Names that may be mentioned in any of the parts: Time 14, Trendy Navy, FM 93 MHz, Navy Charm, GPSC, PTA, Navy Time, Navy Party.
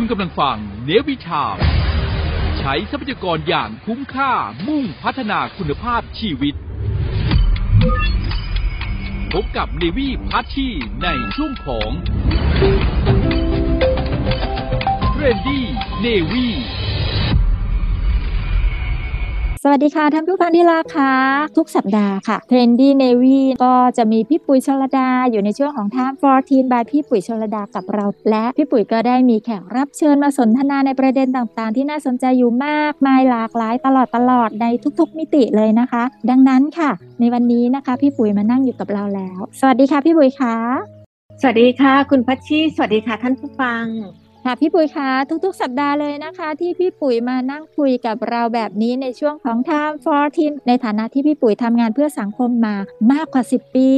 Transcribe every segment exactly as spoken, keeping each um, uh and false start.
คุณกำลังฟัง Navy Charm ใช้ทรัพยากรอย่างคุ้มค่ามุ่งพัฒนาคุณภาพชีวิตพบกับ Navy Party ในช่วงของ Trendy Navyสวัสดีค่ะท่านผู้ฟังที่รักค่ะทุกสัปดาห์ค่ะ Trendy Navy ก็จะมีพี่ปุ๋ยชลดาอยู่ในช่วงของ Time โฟร์ทีน by พี่ปุ๋ยชลดากับเราและพี่ปุ๋ยก็ได้มีแขกรับเชิญมาสนทนาในประเด็นต่างๆที่น่าสนใจอยู่มากมายหลากหลายตลอดตลอดในทุกๆมิติเลยนะคะดังนั้นค่ะในวันนี้นะคะพี่ปุ๋ยมานั่งอยู่กับเราแล้วสวัสดีค่ะพี่ปุ๋ยค่ะสวัสดีค่ะคุณพัชชีสวัสดีค่ะท่านผู้ฟังค่ะพี่ปุ๋ยคะทุกๆสัปดาห์เลยนะคะที่พี่ปุ๋ยมานั่งคุยกับเราแบบนี้ในช่วงของ Time โฟร์ทีนในฐานะที่พี่ปุ๋ยทำงานเพื่อสังคมมามากกว่าสิบปี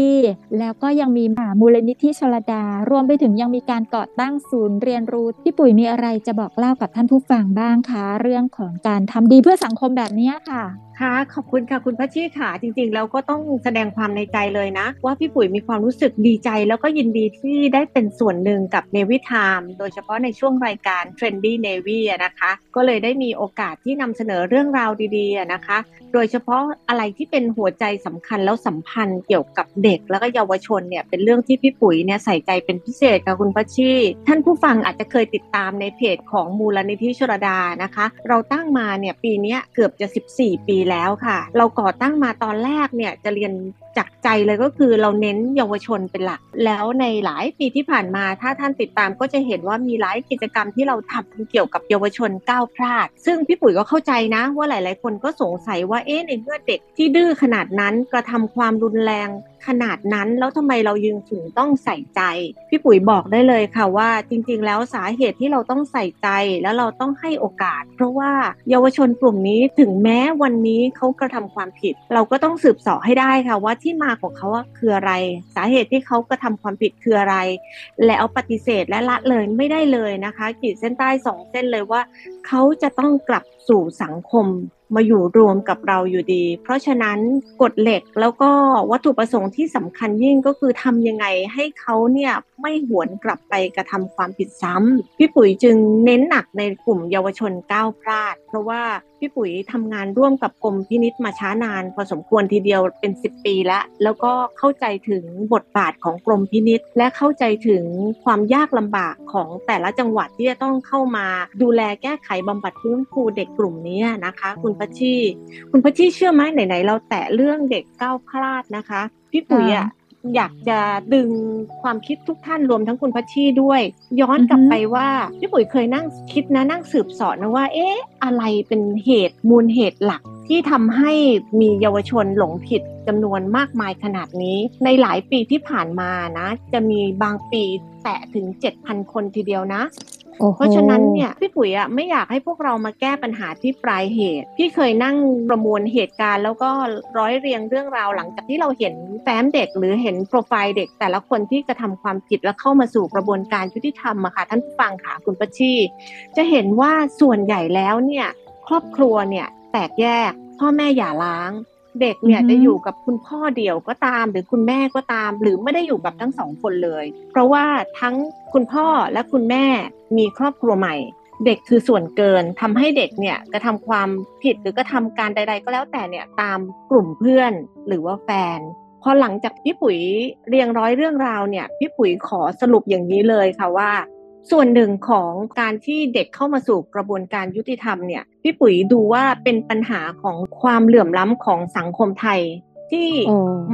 แล้วก็ยังมีมูลนิธิชลดารวมไปถึงยังมีการก่อตั้งศูนย์เรียนรู้พี่ปุ๋ยมีอะไรจะบอกเล่ากับท่านผู้ฟังบ้างคะเรื่องของการทำดีเพื่อสังคมแบบนี้ค่ะค่ะขอบคุณค่ะคุณพัชชีค่ะจริงๆแล้วก็ต้องแสดงความในใจเลยนะว่าพี่ปุ๋ยมีความรู้สึกดีใจแล้วก็ยินดีที่ได้เป็นส่วนหนึ่งกับ Navy Time โดยเฉพาะในช่วงรายการ Trendy Navy นะคะก็เลยได้มีโอกาสที่นำเสนอเรื่องราวดีๆนะคะโดยเฉพาะอะไรที่เป็นหัวใจสำคัญแล้วสัมพันธ์เกี่ยวกับเด็กแล้วก็เยาวชนเนี่ยเป็นเรื่องที่พี่ปุ๋ยเนี่ยใส่ใจเป็นพิเศษค่ะคุณพัชชีท่านผู้ฟังอาจจะเคยติดตามในเพจของมูลนิธิชลดานะคะเราตั้งมาเนี่ยปีนี้เกือบจะสิบสี่ปีแล้วค่ะเราก่อตั้งมาตอนแรกเนี่ยจะเรียนจากใจเลยก็คือเราเน้นเยาวชนเป็นหลักแล้วในหลายปีที่ผ่านมาถ้าท่านติดตามก็จะเห็นว่ามีหลายกิจกรรมที่เราทำเกี่ยวกับเยาวชนก้าวพลาดซึ่งพี่ปุ๋ยก็เข้าใจนะว่าหลายๆคนก็สงสัยว่าเอ๊ะในเมื่อเด็กที่ดื้อขนาดนั้นกระทำความรุนแรงขนาดนั้นแล้วทำไมเรายังถึงต้องใส่ใจพี่ปุ๋ยบอกได้เลยค่ะว่าจริงๆแล้วสาเหตุที่เราต้องใส่ใจแล้วเราต้องให้โอกาสเพราะว่าเยาวชนกลุ่มนี้ถึงแม้วันนี้เขากระทำความผิดเราก็ต้องสืบเสาะให้ได้ค่ะว่าที่มาของเขาคืออะไรสาเหตุที่เขากระทำความผิดคืออะไรและเอาปฏิเสธและละเลยไม่ได้เลยนะคะขีดเส้นใต้สองเส้นเลยว่าเขาจะต้องกลับสู่สังคมมาอยู่รวมกับเราอยู่ดีเพราะฉะนั้นกฎเหล็กแล้วก็วัตถุประสงค์ที่สำคัญยิ่งก็คือทำยังไงให้เขาเนี่ยไม่หวนกลับไปกระทำความผิดซ้ำพี่ปุ๋ยจึงเน้นหนักในกลุ่มเยาวชนก้าวพลาดเพราะว่าพี่ปุ๋ยทำงานร่วมกับกรมพินิจมาช้านานพอสมควรทีเดียวเป็นสิบปีแล้วแล้วก็เข้าใจถึงบทบาทของกรมพินิจและเข้าใจถึงความยากลำบากของแต่ละจังหวัดที่จะต้องเข้ามาดูแลแก้ไขบำบัดฟื้นฟูเด็กกลุ่มนี้นะคะคุณพัชชีคุณพัชชีเชื่อไหมไหนๆเราแตะเรื่องเด็กก้าวพลาดนะคะพี่ปุ๋ยอ่ะอยากจะดึงความคิดทุกท่านรวมทั้งคุณพัชชีด้วยย้อนกลับไปว่าพี่ปุ๋ยเคยนั่งคิดนะนั่งสืบสอบนะว่าเอ๊ะอะไรเป็นเหตุมูลเหตุหลักที่ทำให้มีเยาวชนหลงผิดจำนวนมากมายขนาดนี้ในหลายปีที่ผ่านมานะจะมีบางปีแตะถึง เจ็ดพัน คนทีเดียวนะเพราะฉะนั้นเนี่ยพี่ปุ๋ยอ่ะไม่อยากให้พวกเรามาแก้ปัญหาที่ปลายเหตุพี่เคยนั่งประมวลเหตุการณ์แล้วก็ร้อยเรียงเรื่องราวหลังจากที่เราเห็นแฟ้มเด็กหรือเห็นโปรไฟล์เด็กแต่ละคนที่กระทำความผิดแล้วเข้ามาสู่กระบวนการยุติธรรมอะค่ะท่านผู้ฟังค่ะคุณประชีจะเห็นว่าส่วนใหญ่แล้วเนี่ยครอบครัวเนี่ยแตกแยกพ่อแม่หย่าร้างเด็กเนี่ย mm-hmm. จะอยู่กับคุณพ่อเดี่ยวก็ตามหรือคุณแม่ก็ตามหรือไม่ได้อยู่กับทั้งสองคนเลยเพราะว่าทั้งคุณพ่อและคุณแม่มีครอบครัวใหม่เด็กคือส่วนเกินทำให้เด็กเนี่ยกระทำความผิดหรือกระทำการใดๆก็แล้วแต่เนี่ยตามกลุ่มเพื่อนหรือว่าแฟนพอหลังจากพี่ปุ๋ยเรียงร้อยเรื่องราวเนี่ยพี่ปุ๋ยขอสรุปอย่างนี้เลยค่ะว่าส่วนหนึ่งของการที่เด็กเข้ามาสู่กระบวนการยุติธรรมเนี่ยพี่ปุ๋ยดูว่าเป็นปัญหาของความเหลื่อมล้ำของสังคมไทยที่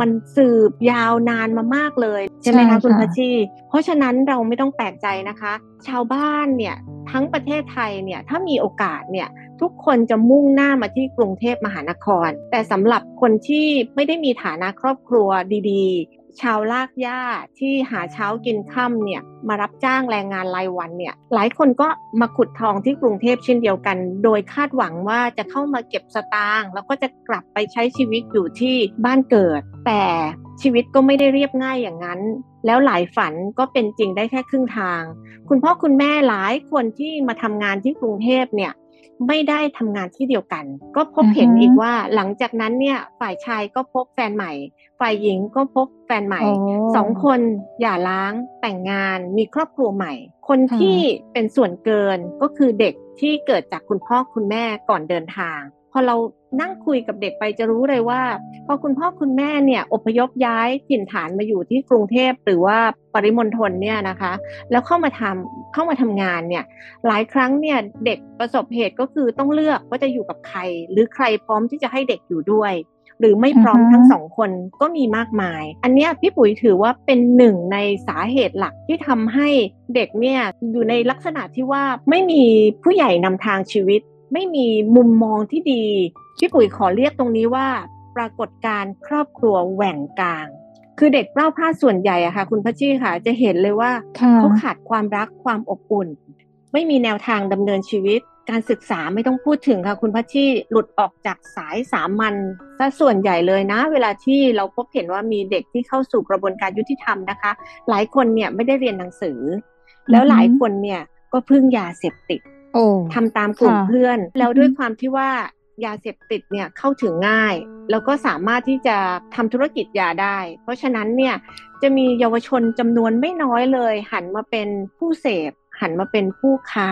มันสืบยาวนานมามากเลยใช่ไหมคะคุณพัชชีเพราะฉะนั้นเราไม่ต้องแปลกใจนะคะชาวบ้านเนี่ยทั้งประเทศไทยเนี่ยถ้ามีโอกาสเนี่ยทุกคนจะมุ่งหน้ามาที่กรุงเทพมหานครแต่สำหรับคนที่ไม่ได้มีฐานะครอบครัวดีๆชาวลากหญ้าที่หาเช้ากินค่ำเนี่ยมารับจ้างแรงงานรายวันเนี่ยหลายคนก็มาขุดทองที่กรุงเทพเช่นเดียวกันโดยคาดหวังว่าจะเข้ามาเก็บสตางค์แล้วก็จะกลับไปใช้ชีวิตอยู่ที่บ้านเกิดแต่ชีวิตก็ไม่ได้เรียบง่ายอย่างนั้นแล้วหลายฝันก็เป็นจริงได้แค่ครึ่งทางคุณพ่อคุณแม่หลายคนที่มาทำงานที่กรุงเทพเนี่ย ไม่ได้ทำงานที่เดียวกันก็พบเห็นอีกว่าหลังจากนั้นเนี่ยฝ่ายชายก็พบแฟนใหม่ฝ่ายหญิงก็พบแฟนใหม่สองคนหย่าร้างแต่งงานมีครอบครัวใหม่คนที่เป็นส่วนเกินก็คือเด็กที่เกิดจากคุณพ่อคุณแม่ก่อนเดินทางพอเรานั่งคุยกับเด็กไปจะรู้เลยว่าพอคุณพ่อคุณแม่เนี่ยอพยพย้ายถิ่นฐานมาอยู่ที่กรุงเทพหรือว่าปริมณฑลเนี่ยนะคะแล้วเข้ามาทำเข้ามาทำงานเนี่ยหลายครั้งเนี่ยเด็กประสบเหตุก็คือต้องเลือกว่าจะอยู่กับใครหรือใครพร้อมที่จะให้เด็กอยู่ด้วยหรือไม่พร้อม uh-huh. ทั้งสองคนก็มีมากมายอันเนี้ยพี่ปุ๋ยถือว่าเป็นหนึ่งในสาเหตุหลักที่ทำให้เด็กเนี่ยอยู่ในลักษณะที่ว่าไม่มีผู้ใหญ่นำทางชีวิตไม่มีมุมมองที่ดีพี่ปุ๋ยขอเรียกตรงนี้ว่าปรากฏการณ์ครอบครัวแหว่งกลางคือเด็กเปล่าผ้าส่วนใหญ่อะค่ะคุณพัชชีค่ะจะเห็นเลยว่าเขาขาดความรักความอบอุ่นไม่มีแนวทางดำเนินชีวิตการศึกษาไม่ต้องพูดถึงค่ะคุณพัชชีหลุดออกจากสายสามัญซะส่วนใหญ่เลยนะเวลาที่เราพบเห็นว่ามีเด็กที่เข้าสู่กระบวนการยุติธรรมนะคะหลายคนเนี่ยไม่ได้เรียนหนังสือแล้วหลายคนเนี่ยก็พึ่งยาเสพติดทำตามกลุ่มเพื่อนแล้วด้วยความที่ว่ายาเสพติดเนี่ยเข้าถึงง่ายแล้วก็สามารถที่จะทำธุรกิจยาได้เพราะฉะนั้นเนี่ยจะมีเยาวชนจำนวนไม่น้อยเลยหันมาเป็นผู้เสพหันมาเป็นผู้ค้า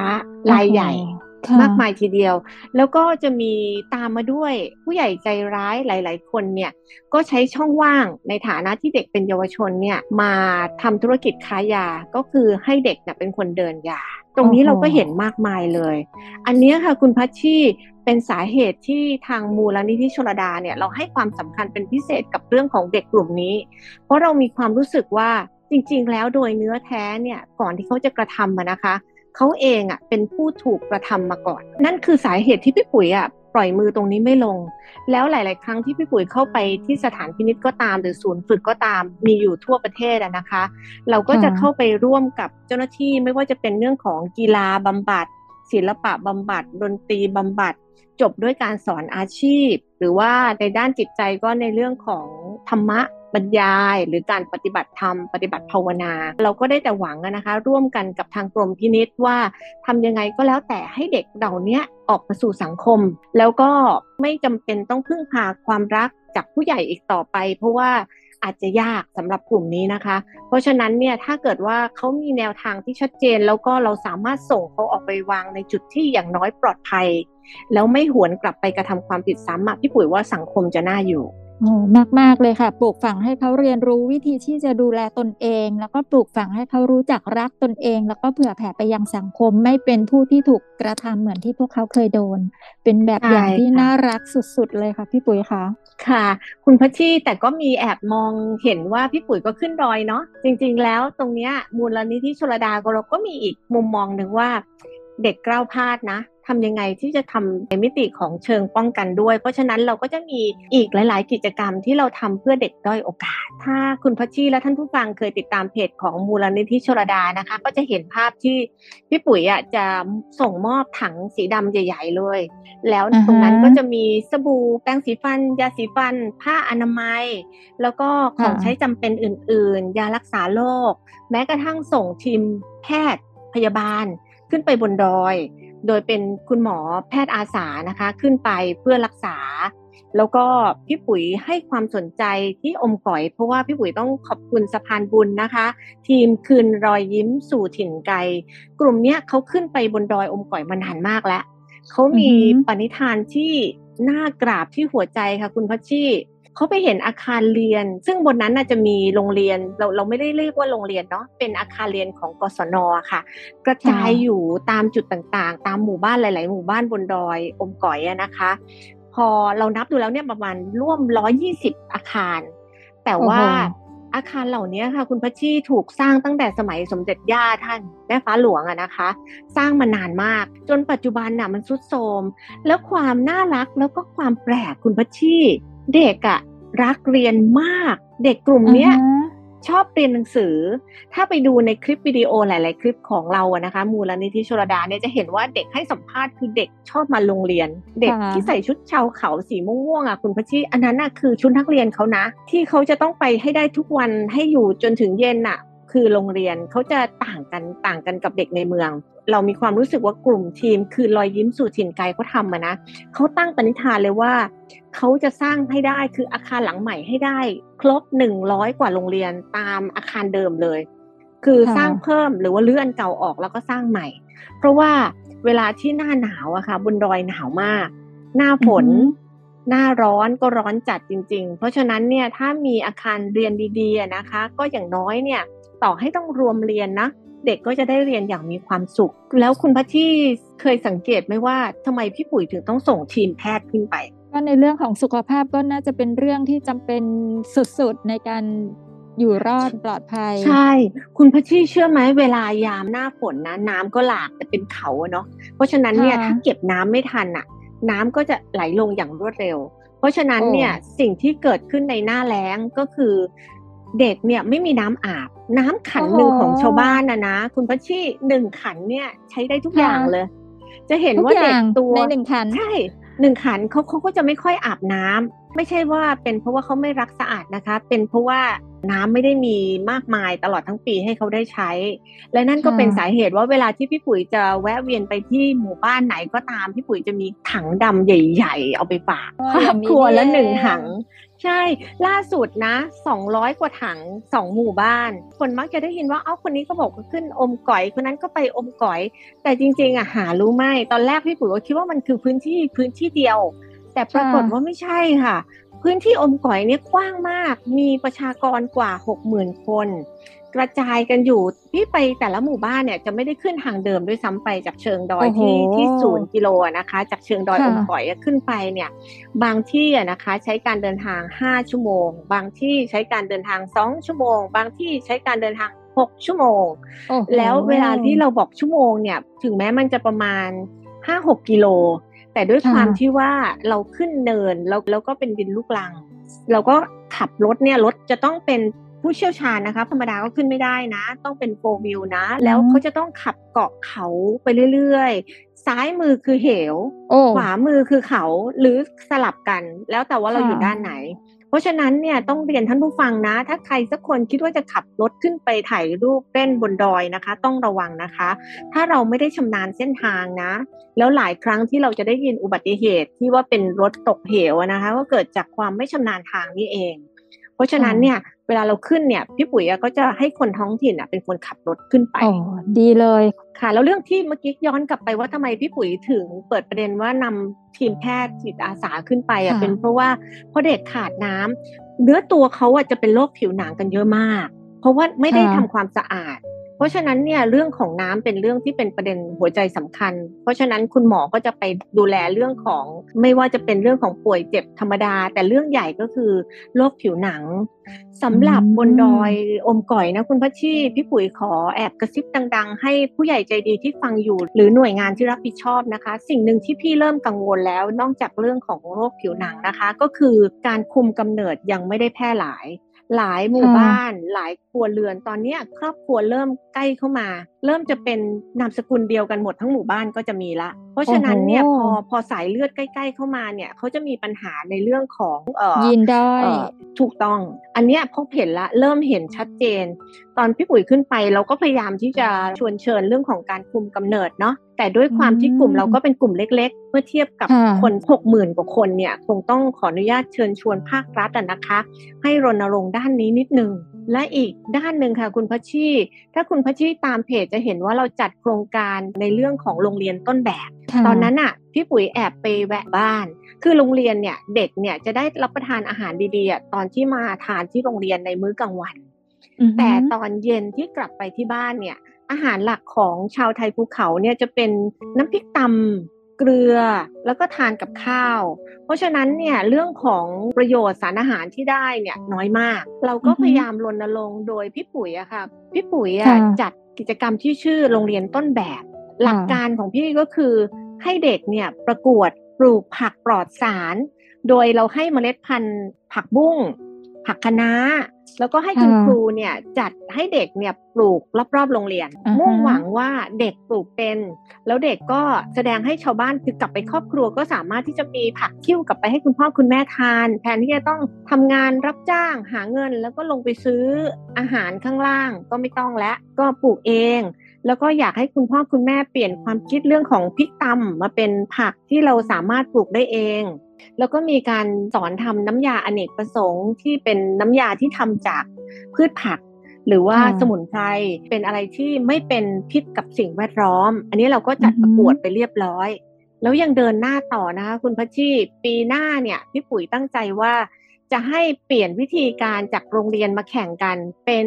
รายใหญ่มากมายทีเดียวแล้วก็จะมีตามมาด้วยผู้ใหญ่ใจร้ายหลายๆคนเนี่ยก็ใช้ช่องว่างในฐานะที่เด็กเป็นเยาวชนเนี่ยมาทำธุรกิจค้ายาก็คือให้เด็กเนี่ยเป็นคนเดินยาตรงนี้เราก็เห็นมากมายเลยอันนี้ค่ะคุณพัชชีเป็นสาเหตุที่ทางมูลนิธิชลดาเนี่ยเราให้ความสำคัญเป็นพิเศษกับเรื่องของเด็กกลุ่มนี้เพราะเรามีความรู้สึกว่าจริงๆแล้วโดยเนื้อแท้เนี่ยก่อนที่เขาจะกระทำนะคะเขาเองอ่ะเป็นผู้ถูกกระทำมาก่อนนั่นคือสาเหตุที่พี่ปุ๋ยอ่ะปล่อยมือตรงนี้ไม่ลงแล้วหลายๆครั้งที่พี่ปุ๋ยเข้าไปที่สถานพินิจก็ตามหรือศูนย์ฝึกก็ตามมีอยู่ทั่วประเทศอ่ะนะคะเราก็จะเข้าไปร่วมกับเจ้าหน้าที่ไม่ว่าจะเป็นเรื่องของกีฬาบำบัดศิลปะบำบัดดนตรีบำบัดจบด้วยการสอนอาชีพหรือว่าในด้านจิตใจก็ในเรื่องของธรรมะบรรยายหรือการปฏิบัติธรรมปฏิบัติภาวนาเราก็ได้แต่หวังนะคะร่วมกันกับทางกรมพินิจว่าทำยังไงก็แล้วแต่ให้เด็กเหล่านี้ออกมาสู่สังคมแล้วก็ไม่จำเป็นต้องพึ่งพาความรักจากผู้ใหญ่อีกต่อไปเพราะว่าอาจจะยากสำหรับกลุ่มนี้นะคะเพราะฉะนั้นเนี่ยถ้าเกิดว่าเขามีแนวทางที่ชัดเจนแล้วก็เราสามารถส่งเขาออกไปวางในจุดที่อย่างน้อยปลอดภัยแล้วไม่หวนกลับไปกระทำความผิดซ้ำพี่ปุ๋ยว่าสังคมจะน่าอยู่โอ้มากๆเลยค่ะปลูกฝังให้เขาเรียนรู้วิธีที่จะดูแลตนเองแล้วก็ปลูกฝังให้เขารู้จักรักตนเองแล้วก็เผื่อแผ่ไปยังสังคมไม่เป็นผู้ที่ถูกกระทำเหมือนที่พวกเขาเคยโดนเป็นแบบอย่างที่น่ารักสุดๆเลยค่ะพี่ปุ๋ยคะค่ะคุณพัชชีแต่ก็มีแอบมองเห็นว่าพี่ปุ๋ยก็ขึ้นดอยเนาะจริงๆแล้วตรงเนี้ยมูลนิธิชลดาเราก็มีอีกมุมมองนึงว่าเด็กกล้าพลาดนะทำยังไงที่จะทำในมิติของเชิงป้องกันด้วยเพราะฉะนั้นเราก็จะมีอีกหลายๆกิจกรรมที่เราทำเพื่อเด็กด้อยโอกาสถ้าคุณพัชชีและท่านผู้ฟังเคยติดตามเพจของมูลนิธิชลดานะคะก็จะเห็นภาพที่พี่ปุ๋ยอ่ะจะส่งมอบถังสีดำใหญ่ๆเลยแล้วตรงนั้นก็จะมีสบู่แปรงสีฟันยาสีฟันผ้าอนามัยแล้วก็ของใช้จำเป็นอื่นๆยารักษาโรคแม้กระทั่งส่งทีมแพทย์พยาบาลขึ้นไปบนดอยโดยเป็นคุณหมอแพทย์อาสานะคะขึ้นไปเพื่อรักษาแล้วก็พี่ปุ๋ยให้ความสนใจที่อมก๋อยเพราะว่าพี่ปุ๋ยต้องขอบคุณสะพานบุญนะคะทีมคืนรอยยิ้มสู่ถิ่นไกลกลุ่มเนี้ยเขาขึ้นไปบนดอยอมก๋อยมานานมากแล้วเขามีปณิธานที่น่ากราบที่หัวใจค่ะคุณพัชชีเขาไปเห็นอาคารเรียนซึ่งบนนั้นน่าจะมีโรงเรียนเราเราไม่ได้เรียกว่าโรงเรียนเนาะเป็นอาคารเรียนของกศน.ค่ะกระจายอยู่ตามจุดต่างๆตามหมู่บ้านหลายๆหมู่บ้านบนดอยอมก๋อยนะคะพอเรานับดูแล้วเนี่ยประมาณร่วมหนึ่งร้อยยี่สิบอาคารแต่ว่าอาคารเหล่านี้ค่ะคุณพัชชีถูกสร้างตั้งแต่สมัยสมเด็จย่าท่านแม่ฟ้าหลวงอะนะคะสร้างมานานมากจนปัจจุบันน่ะมันทรุดโทรมแล้วความน่ารักแล้วก็ความแปลกคุณพัชชีเด็กอะรักเรียนมากเด็กกลุ่มเนี้ย uh-huh. ชอบเรียนหนังสือถ้าไปดูในคลิปวิดีโอหลายๆคลิปของเราอะนะคะมูลนิธิชลดาเนี่ยจะเห็นว่าเด็กให้สัมภาษณ์คือเด็กชอบมาโรงเรียน uh-huh. เด็กที่ใส่ชุดชาวเขาสีม่วงๆอะคุณพัชชีอันนั้นอะคือชุดนักเรียนเขานะที่เขาจะต้องไปให้ได้ทุกวันให้อยู่จนถึงเย็นอะ คือโรงเรียนเขาจะต่างกันต่างกันกับเด็กในเมืองเรามีความรู้สึกว่ากลุ่มทีมคือรอยยิ้มสู่ถิ่นไกลเขาทำมานะเขาตั้งปณิธานเลยว่าเขาจะสร้างให้ได้คืออาคารหลังใหม่ให้ได้ครบหนึ่งร้อยกว่าโรงเรียนตามอาคารเดิมเลยคือสร้างเพิ่มหรือว่าเลื่อนเก่าออกแล้วก็สร้างใหม่เพราะว่าเวลาที่หน้าหนาวอะค่ะบนดอยหนาวมากหน้าฝนหน้าร้อนก็ร้อนจัดจริงๆเพราะฉะนั้นเนี่ยถ้ามีอาคารเรียนดีๆนะคะก็อย่างน้อยเนี่ยต่อให้ต้องรวมเรียนนะเด็กก็จะได้เรียนอย่างมีความสุขแล้วคุณพัชที่เคยสังเกตไหมว่าทำไมพี่ปุ๋ยถึงต้องส่งทีมแพทย์ขึ้นไปก็ในเรื่องของสุขภาพก็น่าจะเป็นเรื่องที่จำเป็นสุดๆในการอยู่รอดปลอดภัยใช่คุณพัชชีเชื่อไหมเวลายามหน้าฝนนะน้ำก็หลากแต่เป็นเขาเนาะเพราะฉะนั้นเนี่ยถ้าเก็บน้ำไม่ทันอ่ะน้ำก็จะไหลลงอย่างรวดเร็วเพราะฉะนั้นเนี่ยสิ่งที่เกิดขึ้นในหน้าแล้งก็คือเด็กเนี่ยไม่มีน้ำอาบน้ำขันหนึ่งของชาวบ้านนะนะคุณพัชชีหนึ่งขันเนี่ยใช้ได้ทุกอย่างเลยจะเห็นว่าเด็กตัวในหนึ่งขันใช่หนึ่งขันเขาเขาก็จะไม่ค่อยอาบน้ำไม่ใช่ว่าเป็นเพราะว่าเขาไม่รักสะอาดนะคะเป็นเพราะว่าน้ำไม่ได้มีมากมายตลอดทั้งปีให้เขาได้ใช้และนั่นก็เป็นสาเหตุว่าเวลาที่พี่ปุ๋ยจะแวะเวียนไปที่หมู่บ้านไหนก็ตามพี่ปุ๋ยจะมีถังดำใหญ่ๆเอาไปฝากครอบครัวละหนึ่งถังใช่ล่าสุดนะสองร้อยกว่าถังสองหมู่บ้านคนมักจะได้ยินว่าเอ้าคนนี้ก็บอกก็ขึ้นอมก๋อยคนนั้นก็ไปอมก๋อยแต่จริงๆอ่ะหารู้ไหมตอนแรกพี่ปุ๋ยก็คิดว่ามันคือพื้นที่พื้นที่เดียวแต่ปรากฏว่าไม่ใช่ค่ะพื้นที่อมก๋อยเนี่ยกว้างมากมีประชากรกว่า หกหมื่น คนกระจายกันอยู่ที่ไปแต่ละหมู่บ้านเนี่ยจะไม่ได้ขึ้นทางเดิมด้วยซ้ำไปจากเชิงดอยที่ที่ศูนย์กิโลนะคะจากเชิงดอยอมก๋อยขึ้นไปเนี่ยบางที่นะคะใช้การเดินทางห้าชั่วโมงบางที่ใช้การเดินทางสองชั่วโมงบางที่ใช้การเดินทางหกชั่วโมงแล้วเวลาที่เราบอกชั่วโมงเนี่ยถึงแม้มันจะประมาณ ห้าหก กิโลแต่ด้วยความที่ว่าเราขึ้นเนินแล้วแล้วก็เป็นดินลูกรังเราก็ขับรถเนี่ยรถจะต้องเป็นผู้เชี่ยวชาญนะคะธรรมดาก็ขึ้นไม่ได้นะต้องเป็นโฟร์วิวนะแล้วเขาจะต้องขับเกาะเขาไปเรื่อยๆซ้ายมือคือเหวขวามือคือเขาหรือสลับกันแล้วแต่ว่าเราอยู่ด้านไหนเพราะฉะนั้นเนี่ยต้องเรียนท่านผู้ฟังนะถ้าใครสักคนคิดว่าจะขับรถขึ้นไปถ่ายรูปเล่นบนดอยนะคะต้องระวังนะคะถ้าเราไม่ได้ชำนาญเส้นทางนะแล้วหลายครั้งที่เราจะได้ยินอุบัติเหตุที่ว่าเป็นรถตกเหวนะคะก็เกิดจากความไม่ชำนาญทางนี่เองเพราะฉะนั้นเนี่ยเวลาเราขึ้นเนี่ยพี่ปุ๋ยก็จะให้คนท้องถิ่นเป็นคนขับรถขึ้นไปดีเลยค่ะแล้วเรื่องที่เมื่อกี้ย้อนกลับไปว่าทำไมพี่ปุ๋ยถึงเปิดประเด็นว่านำทีมแพทย์จิตอาสาขึ้นไปอ่ะเป็นเพราะว่าพอเด็กขาดน้ำเนื้อตัวเขาอ่ะจะเป็นโรคผิวหนังกันเยอะมากเพราะว่าไม่ได้ทำความสะอาดเพราะฉะนั้นเนี่ยเรื่องของน้ำเป็นเรื่องที่เป็นประเด็นหัวใจสำคัญเพราะฉะนั้นคุณหมอก็จะไปดูแลเรื่องของไม่ว่าจะเป็นเรื่องของป่วยเจ็บธรรมดาแต่เรื่องใหญ่ก็คือโรคผิวหนังสำหรับบนดอยอมก๋อยนะคุณพัชชีพี่ปุ๋ยขอแอบกระซิบดังๆให้ผู้ใหญ่ใจดีที่ฟังอยู่หรือหน่วยงานที่รับผิดชอบนะคะสิ่งหนึ่งที่พี่เริ่มกังวลแล้วนอกจากเรื่องของโรคผิวหนังนะคะก็คือการคุมกำเนิดยังไม่ได้แพร่หลายหลายหมู่บ้านหลายครัวเรือนตอนนี้ครอบครัวเริ่มใกล้เข้ามาเริ่มจะเป็นนามสกุลเดียวกันหมดทั้งหมู่บ้านก็จะมีละเพราะฉะนั้นเนี่ยพอพอสายเลือดใกล้ๆเข้ามาเนี่ยเขาจะมีปัญหาในเรื่องของเอ่อยีนด้อยถูกต้องอันเนี้ยพบเห็นละเริ่มเห็นชัดเจนตอนพี่ปุ๋ยขึ้นไปเราก็พยายามที่จะชวนเชิญเรื่องของการคุมกำเนิดเนาะแต่ด้วยความที่กลุ่มเราก็เป็นกลุ่มเล็กๆเมื่อเทียบกับคนหกหมื่นกว่าคนเนี่ยคงต้องขออนุญาตเชิญชวนภาครัฐนะคะให้รณรงค์ด้านนี้นิดนึงและอีกด้านหนึ่งค่ะคุณพัชชีถ้าคุณพัชชีตามเพจจะเห็นว่าเราจัดโครงการในเรื่องของโรงเรียนต้นแบบตอนนั้นอ่ะพี่ปุ๋ยแอบไปแวะบ้านคือโรงเรียนเนี่ยเด็กเนี่ยจะได้รับประทานอาหารดีๆตอนที่มาทานที่โรงเรียนในมื้อกลางวันแต่ตอนเย็นที่กลับไปที่บ้านเนี่ยอาหารหลักของชาวไทยภูเขาเนี่ยจะเป็นน้ำพริกตำเกลือแล้วก็ทานกับข้าวเพราะฉะนั้นเนี่ยเรื่องของประโยชน์สารอาหารที่ได้เนี่ยน้อยมากเราก็พยายามรณรงค์โดยพี่ปุ๋ยอะค่ะพี่ปุ๋ยอะจัดกิจกรรมที่ชื่อโรงเรียนต้นแบบหลักการของพี่ก็คือให้เด็กเนี่ยประกวดปลูกผักปลอดสารโดยเราให้เมล็ดพันธุ์ผักบุ้ง ผักคะน้าแล้วก็ให้คุณครูเนี่ยจัดให้เด็กเนี่ยปลูกรอบๆโรงเรียนมุ่งหวังว่าเด็กปลูกเป็นแล้วเด็กก็แสดงให้ชาวบ้านคือกลับไปครอบครัวก็สามารถที่จะมีผักคิ้วกลับไปให้คุณพ่อคุณแม่ทานแทนที่จะต้องทำงานรับจ้างหาเงินแล้วก็ลงไปซื้ออาหารข้างล่างก็ไม่ต้องแล้วก็ปลูกเองแล้วก็อยากให้คุณพ่อคุณแม่เปลี่ยนความคิดเรื่องของพริกตำมาเป็นผักที่เราสามารถปลูกได้เองแล้วก็มีการสอนทำน้ำยาอเนกประสงค์ที่เป็นน้ำยาที่ทำจากพืชผักหรือว่าสมุนไพรเป็นอะไรที่ไม่เป็นพิษกับสิ่งแวดล้อมอันนี้เราก็จัดประกวดไปเรียบร้อยแล้วยังเดินหน้าต่อนะคะคุณพัชชีปีหน้าเนี่ยพี่ปุ๋ยตั้งใจว่าจะให้เปลี่ยนวิธีการจากโรงเรียนมาแข่งกันเป็น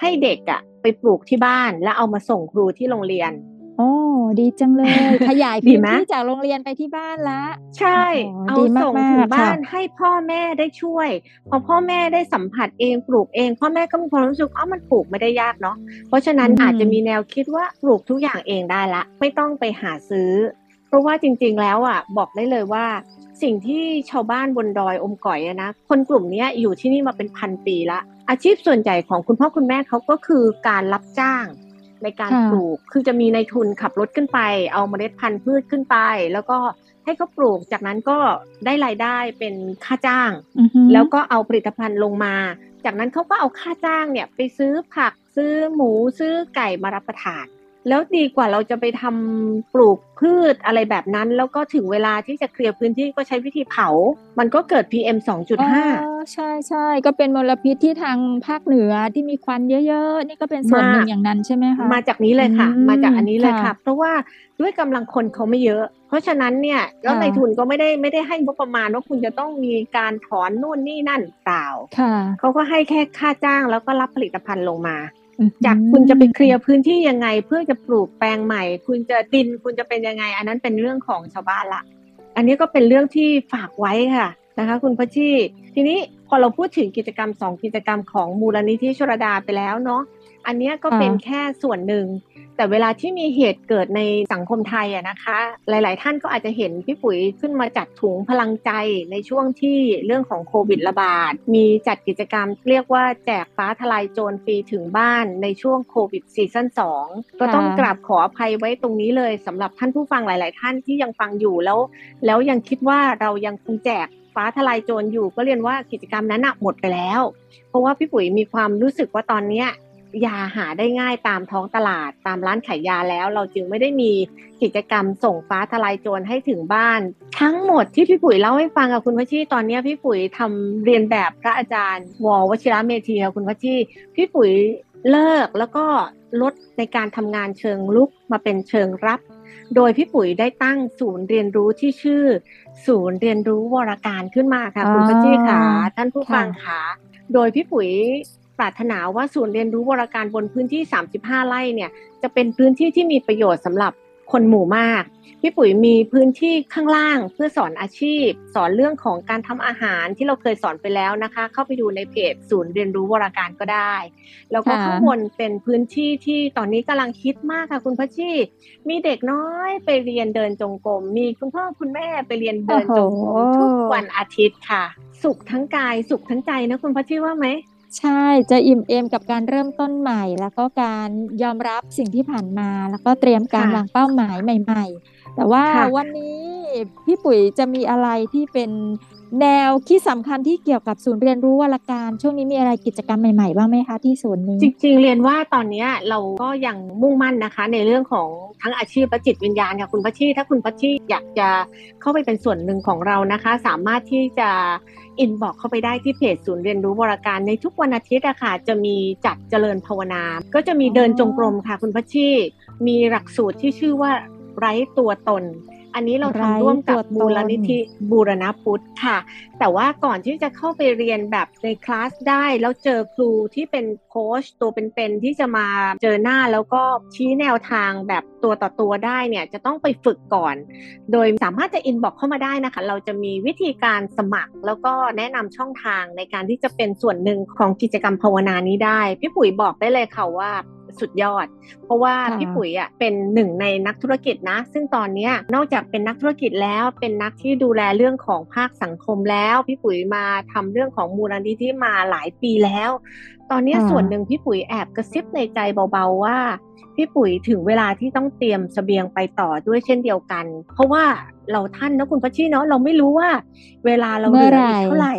ให้เด็กอะไปปลูกที่บ้านแล้วเอามาส่งครูที่โรงเรียนโอ้ดีจังเลยขยายพื้นที่จากโรงเรียนไปที่บ้านละใช่เอาส่งถึงบ้านให้พ่อแม่ได้ช่วยพอพ่อแม่ได้สัมผัสเองปลูกเองพ่อแม่ก็มีความรู้สึกอ๋อมันปลูกไม่ได้ยากเนาะเพราะฉะนั้นอาจจะมีแนวคิดว่าปลูกทุกอย่างเองได้ละไม่ต้องไปหาซื้อเพราะว่าจริงๆแล้วอ่ะบอกได้เลยว่าสิ่งที่ชาวบ้านบนดอยอมก๋อยนะคนกลุ่มนี้อยู่ที่นี่มาเป็นพันปีละอาชีพส่วนใหญ่ของคุณพ่อคุณแม่เขาก็คือการรับจ้างในการปลูกคือจะมีนายทุนขับรถขึ้นไปเอาเมล็ดพันธุ์พืชขึ้นไปแล้วก็ให้เขาปลูกจากนั้นก็ได้รายได้เป็นค่าจ้างแล้วก็เอาผลิตภัณฑ์ลงมาจากนั้นเขาก็เอาค่าจ้างเนี่ยไปซื้อผักซื้อหมูซื้อไก่มารับประทานแล้วดีกว่าเราจะไปทำปลูกพืชอะไรแบบนั้นแล้วก็ถึงเวลาที่จะเคลียร์พื้นที่ก็ใช้วิธีเผามันก็เกิด พี เอ็ม สองจุดห้า ใช่ใช่ก็เป็นมลพิษที่ทางภาคเหนือที่มีควันเยอะๆนี่ก็เป็นส่วนหนึ่งอย่างนั้นใช่ไหมคะมาจากนี้เลยค่ะมาจากอันนี้เลยค่ะเพราะว่าด้วยกำลังคนเขาไม่เยอะเพราะฉะนั้นเนี่ยแล้วในทุนก็ไม่ได้ไม่ได้ให้งบประมาณว่าคุณจะต้องมีการถอนนู่นนี่นั่นเปล่าเขาก็ให้แค่ค่าจ้างแล้วก็รับผลิตภัณฑ์ลงมาจากคุณจะไปเคลียร์พื้นที่ยังไงเพื่อจะปลูกแปลงใหม่คุณจะดินคุณจะเป็นยังไงอันนั้นเป็นเรื่องของชาวบ้านละอันนี้ก็เป็นเรื่องที่ฝากไว้ค่ะนะคะคุณพัชชีทีนี้พอเราพูดถึงกิจกรรมสองกิจกรรมของมูลนิธิชลดาไปแล้วเนาะอันนี้ก็เป็นแค่ส่วนหนึ่งแต่เวลาที่มีเหตุเกิดในสังคมไทยอะนะคะหลายๆท่านก็อาจจะเห็นพี่ปุ๋ยขึ้นมาจัดถุงพลังใจในช่วงที่เรื่องของโควิดระบาดมีจัดกิจกรรมเรียกว่าแจกฟ้าทลายโจรฟรีถึงบ้านในช่วงโควิดซีซั่นสองก็ต้องกราบขออภัยไว้ตรงนี้เลยสำหรับท่านผู้ฟังหลายๆท่านที่ยังฟังอยู่แล้วแล้วยังคิดว่าเรายังคงแจกฟ้าทลายโจรอยู่ก็เรียนว่ากิจกรรมนั้นน่ะหมดไปแล้วเพราะว่าพี่ปุ๋ยมีความรู้สึกว่าตอนเนี้ยยาหาได้ง่ายตามท้องตลาดตามร้านขายยาแล้วเราจึงไม่ได้มีกิจกรรมส่งฟ้าทลายโจรให้ถึงบ้านทั้งหมดที่พี่ปุ๋ยเล่าให้ฟังกับคุณวัชชีตอนนี้พี่ปุ๋ยทำเรียนแบบพระอาจารย์ว.วชิระเมธีค่ะคุณวัชชีพี่ปุ๋ยเลิกแล้วก็ลดในการทำงานเชิงลุกมาเป็นเชิงรับโดยพี่ปุ๋ยได้ตั้งศูนย์เรียนรู้ที่ชื่อศูนย์เรียนรู้วรการขึ้นมาค่ะคุณวัชชีค่ะท่านผู้ฟังค่ะโดยพี่ปุ๋ยปรารถนาว่าศูนย์เรียนรู้วรการบนพื้นที่สามสิบห้าไร่เนี่ยจะเป็นพื้นที่ที่มีประโยชน์สำหรับคนหมู่มากพี่ปุ๋ยมีพื้นที่ข้างล่างเพื่อสอนอาชีพสอนเรื่องของการทำอาหารที่เราเคยสอนไปแล้วนะคะเข้าไปดูในเพจศูนย์เรียนรู้วรการก็ได้แล้วก็ข้างบนเป็นพื้นที่ที่ตอนนี้กำลังฮิตมากค่ะคุณพัชชีมีเด็กน้อยไปเรียนเดินจงกรมมีคุณพ่อคุณแม่ไปเรียนเดินจงกรมทุกวันอาทิตย์ค่ะสุขทั้งกายสุขทั้งใจนะคุณพัชชีว่าไหมใช่จะอิ่มเอมกับการเริ่มต้นใหม่แล้วก็การยอมรับสิ่งที่ผ่านมาแล้วก็เตรียมการวางเป้าหมายใหม่ๆแต่ว่าวันนี้พี่ปุ๋ยจะมีอะไรที่เป็นแนวคิดสำคัญที่เกี่ยวกับศูนย์เรียนรู้วรการช่วงนี้มีอะไรกิจกรรมใหม่ๆบ้างไหมคะที่ศูนย์นี้จริงๆเรียนว่าตอนนี้เราก็ยังมุ่งมั่นนะคะในเรื่องของทั้งอาชีพและจิตวิญญาณค่ะคุณพัชชีถ้าคุณพัชชีอยากจะเข้าไปเป็นส่วนหนึ่งของเรานะคะสามารถที่จะอินบ็อกซ์เข้าไปได้ที่เพจศูนย์เรียนรู้วรการในทุกวันอาทิตย์อะค่ะจะมีจัดเจริญภาวนาก็จะมีเดินจงกรมค่ะคุณพัชชีมีหลักสูตรที่ชื่อว่าไร้ตัวตนอันนี้เราทำร่วมกับมูลนิธิบูรณพุทธค่ะแต่ว่าก่อนที่จะเข้าไปเรียนแบบในคลาสได้แล้วเจอครูที่เป็นโค้ชตัวเป็นๆที่จะมาเจอหน้าแล้วก็ชี้แนวทางแบบตัวต่อตัวได้เนี่ยจะต้องไปฝึกก่อนโดยสามารถจะอินบ็อกซ์เข้ามาได้นะคะเราจะมีวิธีการสมัครแล้วก็แนะนำช่องทางในการที่จะเป็นส่วนหนึ่งของกิจกรรมภาวนานี้ได้พี่ปุ๋ยบอกได้เลยค่ะว่า สุดยอดเพราะว่าพี่ปุ๋ยอ่ะเป็นหนึ่งในนักธุรกิจนะซึ่งตอนนี้นอกจากเป็นนักธุรกิจแล้วเป็นนักที่ดูแลเรื่องของภาคสังคมแล้วพี่ปุ๋ยมาทำเรื่องของมูลนิธิมาหลายปีแล้วตอนนี้ส่วนหนึ่งพี่ปุ๋ยแอบกระซิบในใจเบาๆว่าพี่ปุ๋ยถึงเวลาที่ต้องเตรียมเสบียงไปต่อด้วยเช่นเดียวกันเพราะว่าเราท่านนะคุณพัชชีเนาะเราไม่รู้ว่าเวลาเราเหลืออีกเท่าไหร่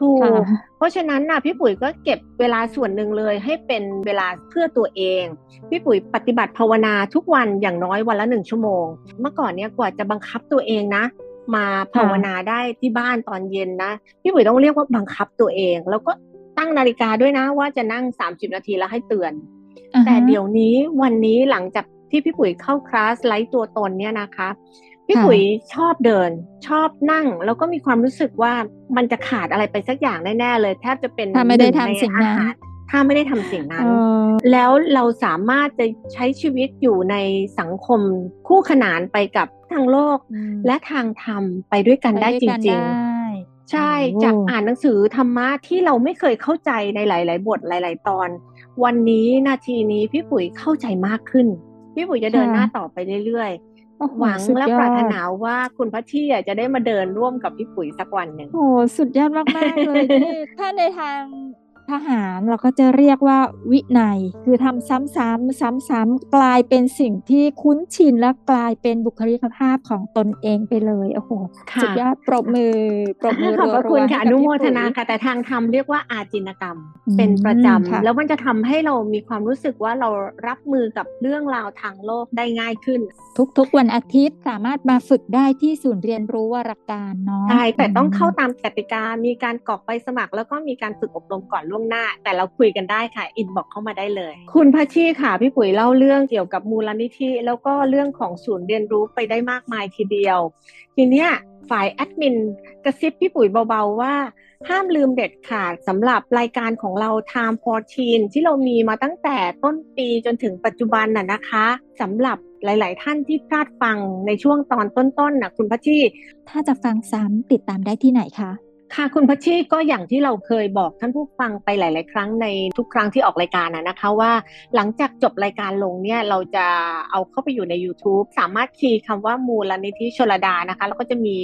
ถูกเพราะฉะนั้นน่ะพี่ปุ๋ยก็เก็บเวลาส่วนหนึ่งเลยให้เป็นเวลาเพื่อตัวเองพี่ปุ๋ยปฏิบัติภาวนาทุกวันอย่างน้อยวันละหนึ่งชั่วโมงเมื่อก่อนเนี่ยกว่าจะบังคับตัวเองนะมาภาวนาได้ที่บ้านตอนเย็นนะพี่ปุ๋ยต้องเรียกว่าบังคับตัวเองแล้วก็ตั้งนาฬิกาด้วยนะว่าจะนั่งสามสิบนาทีแล้วให้เตือน uh-huh. แต่เดี๋ยวนี้วันนี้หลังจากที่พี่ปุ๋ยเข้าคลาสไลฟ์ตัวตนเนี่ยนะคะพี่ปุ๋ยชอบเดินชอบนั่งแล้วก็มีความรู้สึกว่ามันจะขาดอะไรไปสักอย่างแน่ๆเลยแทบจะเป็นถ้าไม่ได้ทำสิ่งนั้นถ้าไม่ได้ทำสิ่งนั้นแล้วเราสามารถจะใช้ชีวิตอยู่ในสังคมคู่ขนานไปกับทางโลกและทางธรรมไปด้วยกันได้จริงๆใช่จากอ่านหนังสือธรรมะที่เราไม่เคยเข้าใจในหลายๆบทหลายๆตอนวันนี้นาทีนี้พี่ปุ๋ยเข้าใจมากขึ้นพี่ปุ๋ยจะเดินหน้าต่อไปเรื่อยๆหวังและปรารถนาว่าคุณพัชชีจะได้มาเดินร่วมกับพี่ปุ๋ยสักวันหนึ่งโอ้สุดยอดมากมากเลย ถ้าในทางทหารเราก็จะเรียกว่าวินัยคือทำซ้ำๆซ้ำๆกลายเป็นสิ่งที่คุ้นชินและกลายเป็นบุคลิกภาพของตนเองไปเลยโอ้โหสุดยอดปรบมือปรบมือขอบคุณค่ะอนุโมทนาค่ะแต่ทางธรรมเรียกว่าอาจินกรรมเป็นประจำแล้วมันจะทำให้เรามีความรู้สึกว่าเรารับมือกับเรื่องราวทางโลกได้ง่ายขึ้นทุกๆวันอาทิตย์สามารถมาฝึกได้ที่ศูนย์เรียนรู้วารการเนาะใช่แต่ต้องเข้าตามกติกามีการกรอกใบสมัครแล้วก็มีการฝึกอบรมก่อนหน้าแต่เราคุยกันได้ค่ะอินบ็อกซ์เข้ามาได้เลยคุณพัชชีค่ะพี่ปุ๋ยเล่าเรื่องเกี่ยวกับมูลนิธิแล้วก็เรื่องของศูนย์เรียนรู้ไปได้มากมายทีเดียวทีเนี้ยฝ่ายแอดมินกระซิบพี่ปุ๋ยเบาๆว่าห้ามลืมเด็ดขาดสำหรับรายการของเรา Time โฟร์ทีน ที่เรามีมาตั้งแต่ต้นปีจนถึงปัจจุบันน่ะนะคะสำหรับหลายๆท่านที่พลาดฟังในช่วงตอนต้นๆน่ะคุณพัชชีถ้าจะฟังซ้ำติดตามได้ที่ไหนคะค่ะคุณพัชชีก็อย่างที่เราเคยบอกท่านผู้ฟังไปหลายๆครั้งในทุกครั้งที่ออกรายการนะคะว่าหลังจากจบรายการลงเนี่ยเราจะเอาเข้าไปอยู่ใน YouTube สามารถคีย์คำว่ามูลนิธิชลดานะคะแล้วก็จะมี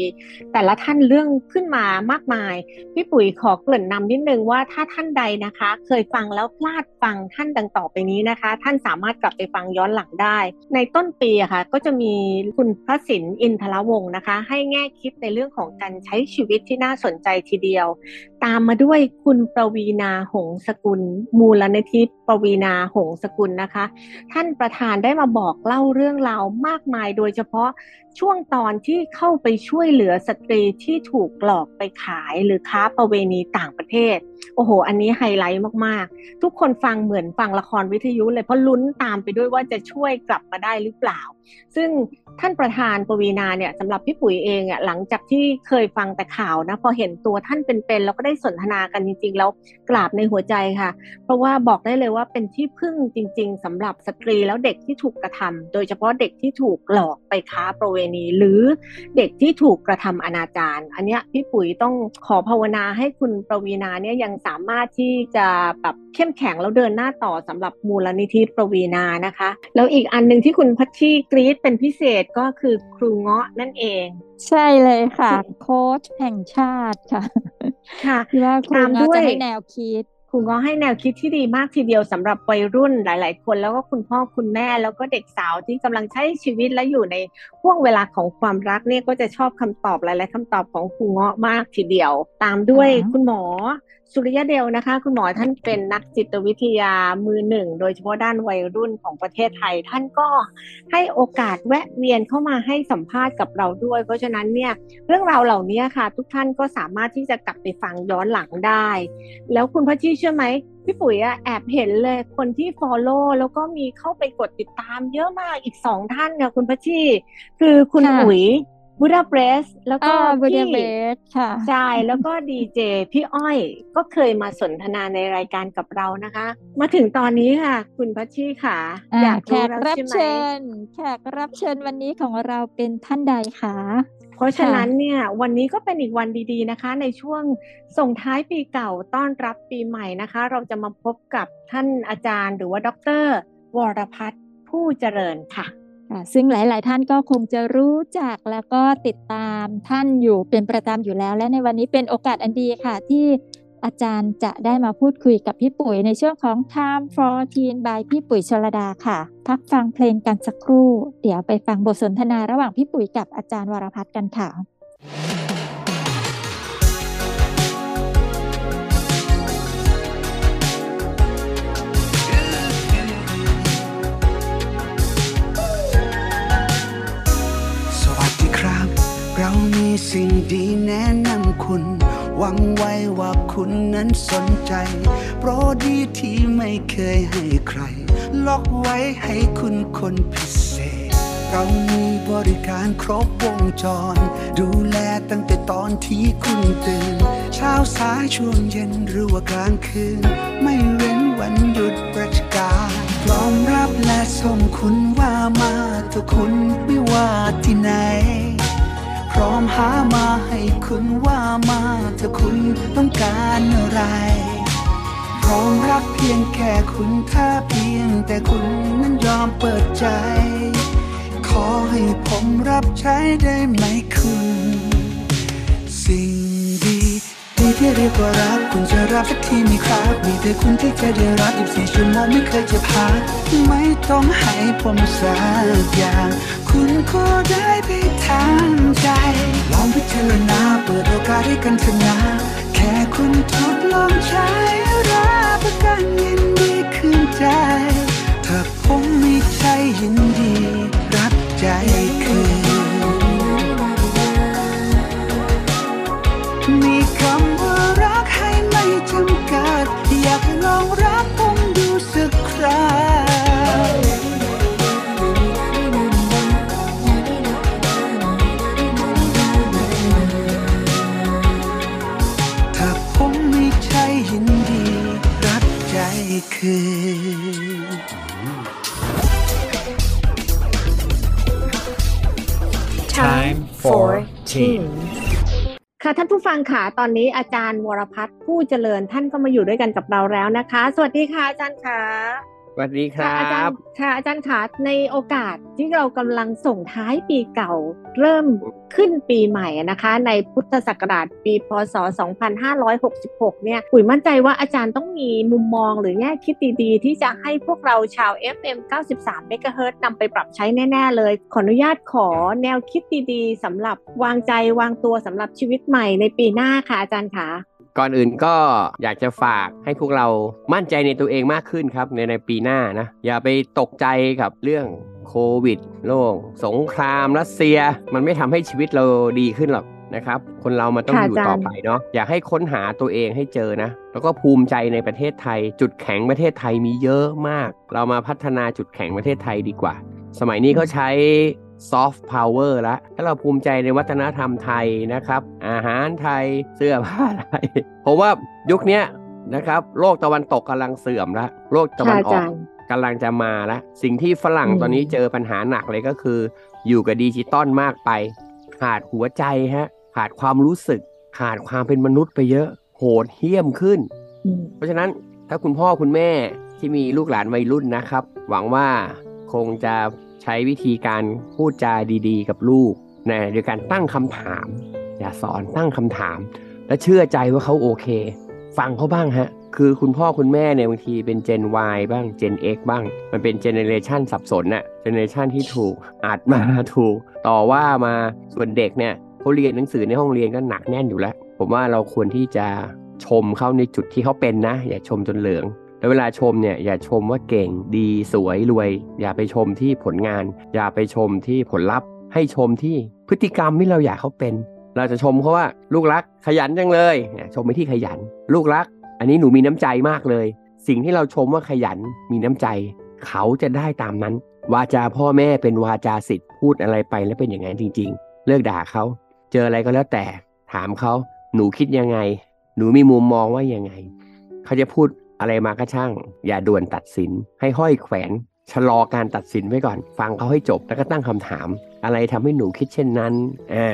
แต่ละท่านเรื่องขึ้นมามากมายพี่ปุ๋ยขอเกริ่นนำนิดนึงว่าถ้าท่านใดนะคะเคยฟังแล้วพลาดฟังท่านดังต่อไปนี้นะคะท่านสามารถกลับไปฟังย้อนหลังได้ในต้นปีค่ะก็จะมีคุณพระสินอินทรวงศ์นะคะให้แง่คิดในเรื่องของการใช้ชีวิตที่น่าสนใจทีเดียวตามมาด้วยคุณปวีณาหงสกุลมูลนิธิปวีณาหงสกุลนะคะท่านประธานได้มาบอกเล่าเรื่องราวมากมายโดยเฉพาะช่วงตอนที่เข้าไปช่วยเหลือสตรีที่ถูกหลอกไปขายหรือค้าประเวณีต่างประเทศโอ้โหอันนี้ไฮไลท์มากๆทุกคนฟังเหมือนฟังละครวิทยุเลยเพราะลุ้นตามไปด้วยว่าจะช่วยกลับมาได้หรือเปล่าซึ่งท่านประธานปวีณาเนี่ยสำหรับพี่ปุ๋ยเองอ่ะหลังจากที่เคยฟังแต่ข่าวนะพอเห็นตัวท่านเป็นๆแล้วก็ได้สนทนากันจริงๆแล้วกราบในหัวใจค่ะเพราะว่าบอกได้เลยว่าเป็นที่พึ่งจริงๆสำหรับสตรีแล้วเด็กที่ถูกกระทำโดยเฉพาะเด็กที่ถูกหลอกไปค้าประเวณีหรือเด็กที่ถูกกระทำอนาจารอันเนี้ยพี่ปุ๋ยต้องขอภาวนาให้คุณปวีณาเนี่ยยังสามารถที่จะแบบเข้มแข็งแล้วเดินหน้าต่อสำหรับมูลนิธิปวีณานะคะแล้วอีกอันนึงที่คุณพัชชีกรี๊ดเป็นพิเศษก็คือครูเงาะนั่นเองใช่เลยค่ะโค้ชแห่งชาติค่ะค่ะว่าครูเงาะจะให้แนวคิดครูเงาะให้แนวคิดที่ดีมากทีเดียวสำหรับวัยรุ่นหลายๆคนแล้วก็คุณพ่อคุณแม่แล้วก็เด็กสาวที่กำลังใช้ชีวิตและอยู่ในช่วงเวลาของความรักเนี่ยก็จะชอบคำตอบหลายๆคำตอบของครูเงาะมากทีเดียวตามด้วยคุณหมอสุริยะเดลนะคะคุณหมอท่านเป็นนักจิตวิทยามือหนึ่งโดยเฉพาะด้านวัยรุ่นของประเทศไทยท่านก็ให้โอกาสแวะเวียนเข้ามาให้สัมภาษณ์กับเราด้วยเพราะฉะนั้นเนี่ยเรื่องราวเหล่านี้ค่ะทุกท่านก็สามารถที่จะกลับไปฟังย้อนหลังได้แล้วคุณพัชชีเชื่อไหมพี่ปุ๋ยอะแอบเห็นเลยคนที่ follow แล้วก็มีเข้าไปกดติดตามเยอะมากอีกสองท่านค่ะคุณพัชชีคือคุณปุ๋ยบูดาเปสต์แล้วก็พี่ใช่แล้วก็ดีเจพี่อ้อยก็เคยมาสนทนาในรายการกับเรานะคะมาถึงตอนนี้ค่ะคุณพัชชีค่ะอยากรู้แล้วใช่ไหมแขกรับเชิญวันนี้ของเราเป็นท่านใดคะเพราะฉะนั้นเนี่ยวันนี้ก็เป็นอีกวันดีๆนะคะในช่วงส่งท้ายปีเก่าต้อนรับปีใหม่นะคะเราจะมาพบกับท่านอาจารย์หรือว่าด็อกเตอร์ วรพัฒน์ผู้เจริญค่ะซึ่งหลายๆท่านก็คงจะรู้จักแล้วก็ติดตามท่านอยู่เป็นประจำอยู่แล้วและในวันนี้เป็นโอกาสอันดีค่ะที่อาจารย์จะได้มาพูดคุยกับพี่ปุ๋ยในช่วงของ Time โฟร์ทีน by พี่ปุ๋ยชลดาค่ะพักฟังเพลงกันสักครู่เดี๋ยวไปฟังบทสนทนาระหว่างพี่ปุ๋ยกับอาจารย์วรพัฒน์กันค่ะเรามีสิ่งดีแนะนำคุณหวังไว้ว่าคุณนั้นสนใจโปรดีที่ไม่เคยให้ใครล็อกไว้ให้คุณคนพิเศษเรามีบริการครบวงจรดูแลตั้งแต่ตอนที่คุณตื่นเช้าสายช่วงเย็นหรือว่ากลางคืนไม่เว้นวันหยุดราชการพร้อมรับและส่งคุณว่ามาทุกคุณไม่ว่าที่ไหนพร้อมหามาให้คุณว่ามาถ้าคุณต้องการอะไรพร้อมรักเพียงแค่คุณถ้าเพียงแต่คุณนั้นยอมเปิดใจขอให้ผมรับใช้ได้ไหมคุณสิ่งดีดีที่เรียกว่ารักคุณจะรับสักทีมีครับมีแต่คุณที่จะได้รับยี่สิบสี่ชั่วโมงไม่เคยจะพักไม่ต้องให้ผมสักอย่างคุณก็ได้ไปทางใจลองพิจารณาเปิดโอกาสให้กันเถอะนะแค่คุณทดลองใช้รับประกันยินดีคืนใจถ้าผมไม่ใช่ยินดีรับใจคืนมีคำว่ารักให้ไม่จำกัดอยากลองรักผมดูสักครั้งTime โฟร์ทีน ค่ะท่านผู้ฟังค่ะตอนนี้อาจารย์วรพัฒน์ผู้เจริญท่านก็มาอยู่ด้วยกันกับเราแล้วนะคะสวัสดีค่ะอาจารย์ค่ะสวัสดีครับอาจารย์ค่ะอาจารย์ค่ะในโอกาสที่เรากำลังส่งท้ายปีเก่าเริ่มขึ้นปีใหม่นะคะในพุทธศักราชปีพ.ศ. สองพันห้าร้อยหกสิบหกเนี่ยปุ๋ยมั่นใจว่าอาจารย์ต้องมีมุมมองหรือแง่คิดดีๆที่จะให้พวกเราชาว เอฟ เอ็ม เก้าสิบสาม เมกะเฮิรตซ์ นำไปปรับใช้แน่ๆเลยขออนุญาตขอแนวคิดดีๆสำหรับวางใจวางตัวสำหรับชีวิตใหม่ในปีหน้าค่ะอาจารย์ค่ะก่อนอื่นก็อยากจะฝากให้พวกเรามั่นใจในตัวเองมากขึ้นครับในในปีหน้านะอย่าไปตกใจกับเรื่องโควิดโรคสงครามรัสเซียมันไม่ทำให้ชีวิตเราดีขึ้นหรอกนะครับคนเรามันต้องอยู่ต่อไปเนาะอยากให้ค้นหาตัวเองให้เจอนะแล้วก็ภูมิใจในประเทศไทยจุดแข็งประเทศไทยมีเยอะมากเรามาพัฒนาจุดแข็งประเทศไทยดีกว่าสมัยนี้เขาใช้ซอฟต์พาวเวอร์ละถ้าเราภูมิใจในวัฒนธรรมไทยนะครับอาหารไทยเสื้อผ้าไทยเพราะว่ายุคนี้นะครับโลกตะวันตกกำลังเสื่อมละโลกตะวันออกกำลังจะมาละสิ่งที่ฝรั่งตอนนี้เจอปัญหาหนักเลยก็คืออยู่กับดิจิตอลมากไปขาดหัวใจฮะขาดความรู้สึกขาดความเป็นมนุษย์ไปเยอะโหดเหี้ยมขึ้นเพราะฉะนั้นถ้าคุณพ่อคุณแม่ที่มีลูกหลานวัยรุ่นนะครับหวังว่าคงจะใช้วิธีการพูดจาดีๆกับลูกนะโดยการตั้งคำถามอย่าสอนตั้งคำถามและเชื่อใจว่าเขาโอเคฟังเขาบ้างฮะคือคุณพ่อคุณแม่เนี่ยบางทีเป็น Gen Y บ้าง Gen X บ้างมันเป็นเจเนเรชันสับสนน่ะเจเนเรชันที่ถูกอัดมาถูกต่อว่ามาส่วนเด็กเนี่ยเขาเรียนหนังสือในห้องเรียนก็หนักแน่นอยู่แล้วผมว่าเราควรที่จะชมเขาในจุดที่เขาเป็นนะอย่าชมจนเหลืองแล้วเวลาชมเนี่ยอย่าชมว่าเก่งดีสวยรวยอย่าไปชมที่ผลงานอย่าไปชมที่ผลลัพธ์ให้ชมที่พฤติกรรมที่เราอยากเขาเป็นเราจะชมเขาว่าลูกรักขยันจังเลยชมไปที่ขยันลูกรักอันนี้หนูมีน้ำใจมากเลยสิ่งที่เราชมว่าขยันมีน้ำใจเขาจะได้ตามนั้นวาจาพ่อแม่เป็นวาจาศิษย์พูดอะไรไปแล้วเป็นอย่างนั้นจริงๆเลิกด่าเขาเจออะไรก็แล้วแต่ถามเขาหนูคิดยังไงหนูมีมุมมองว่ายังไงเขาจะพูดอะไรมาก็ช่างอย่าด่วนตัดสินให้ห้อยแขวนชะลอการตัดสินไว้ก่อนฟังเขาให้จบแล้วก็ตั้งคำถามอะไรทำให้หนูคิดเช่นนั้นอ่า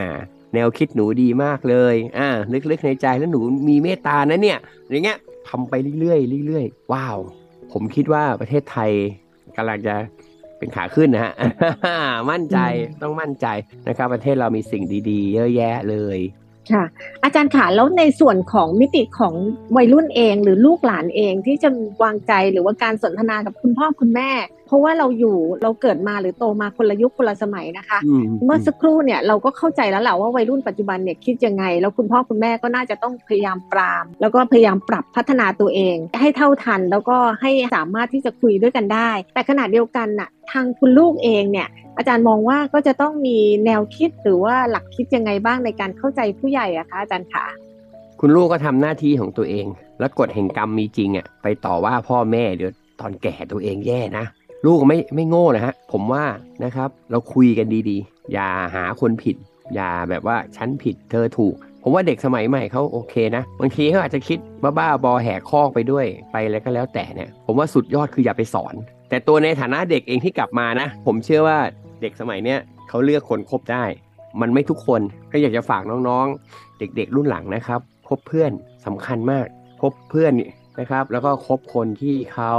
แนวคิดหนูดีมากเลยอ่าลึกๆในใจแล้วหนูมีเมตตานะเนี่ยอย่างเงี้ยทำไปเรื่อยๆเรื่อยๆว้าวผมคิดว่าประเทศไทย กำลังจะเป็นขาขึ้นนะฮะ มั่นใจต้องมั่นใจนะครับประเทศเรามีสิ่งดีๆเยอะแยะเลยค่ะอาจารย์ค่ะแล้วในส่วนของมิติของวัยรุ่นเองหรือลูกหลานเองที่จะวางใจหรือว่าการสนทนากับคุณพ่อคุณแม่เพราะว่าเราอยู่เราเกิดมาหรือโตมาคนละยุคคนละสมัยนะคะเมื่อสักครู่เนี่ยเราก็เข้าใจแล้วแหละว่าวัยรุ่นปัจจุบันเนี่ยคิดยังไงแล้วคุณพ่อคุณแม่ก็น่าจะต้องพยายามปรามแล้วก็พยายามปรับพัฒนาตัวเองให้เท่าทันแล้วก็ให้สามารถที่จะคุยด้วยกันได้แต่ขณะเดียวกันน่ะทางคุณลูกเองเนี่ยอาจารย์มองว่าก็จะต้องมีแนวคิดหรือว่าหลักคิดยังไงบ้างในการเข้าใจผู้ใหญ่อะคะอาจารย์คะคุณลูกก็ทำหน้าที่ของตัวเองแล้วกฎแห่งกรรมมีจริงอะไปต่อว่าพ่อแม่เดี๋ยวตอนแก่ตัวเองแย่นะลูกไม่ไม่โง่นะฮะผมว่านะครับเราคุยกันดีๆอย่าหาคนผิดอย่าแบบว่าฉันผิดเธอถูกผมว่าเด็กสมัยใหม่เขาโอเคนะบางทีเขาอาจจะคิดบ้าๆบอแหกคอกไปด้วยไปอะไรก็แล้วแต่เนี่ยผมว่าสุดยอดคืออย่าไปสอนแต่ตัวในฐานะเด็กเองที่กลับมานะผมเชื่อว่าเด็กสมัยเนี้ยเขาเลือกคนคบได้มันไม่ทุกคนก็อยากจะฝากน้องๆเด็กๆรุ่นหลังนะครับคบเพื่อนสำคัญมากคบเพื่อนนะครับแล้วก็คบคนที่เขา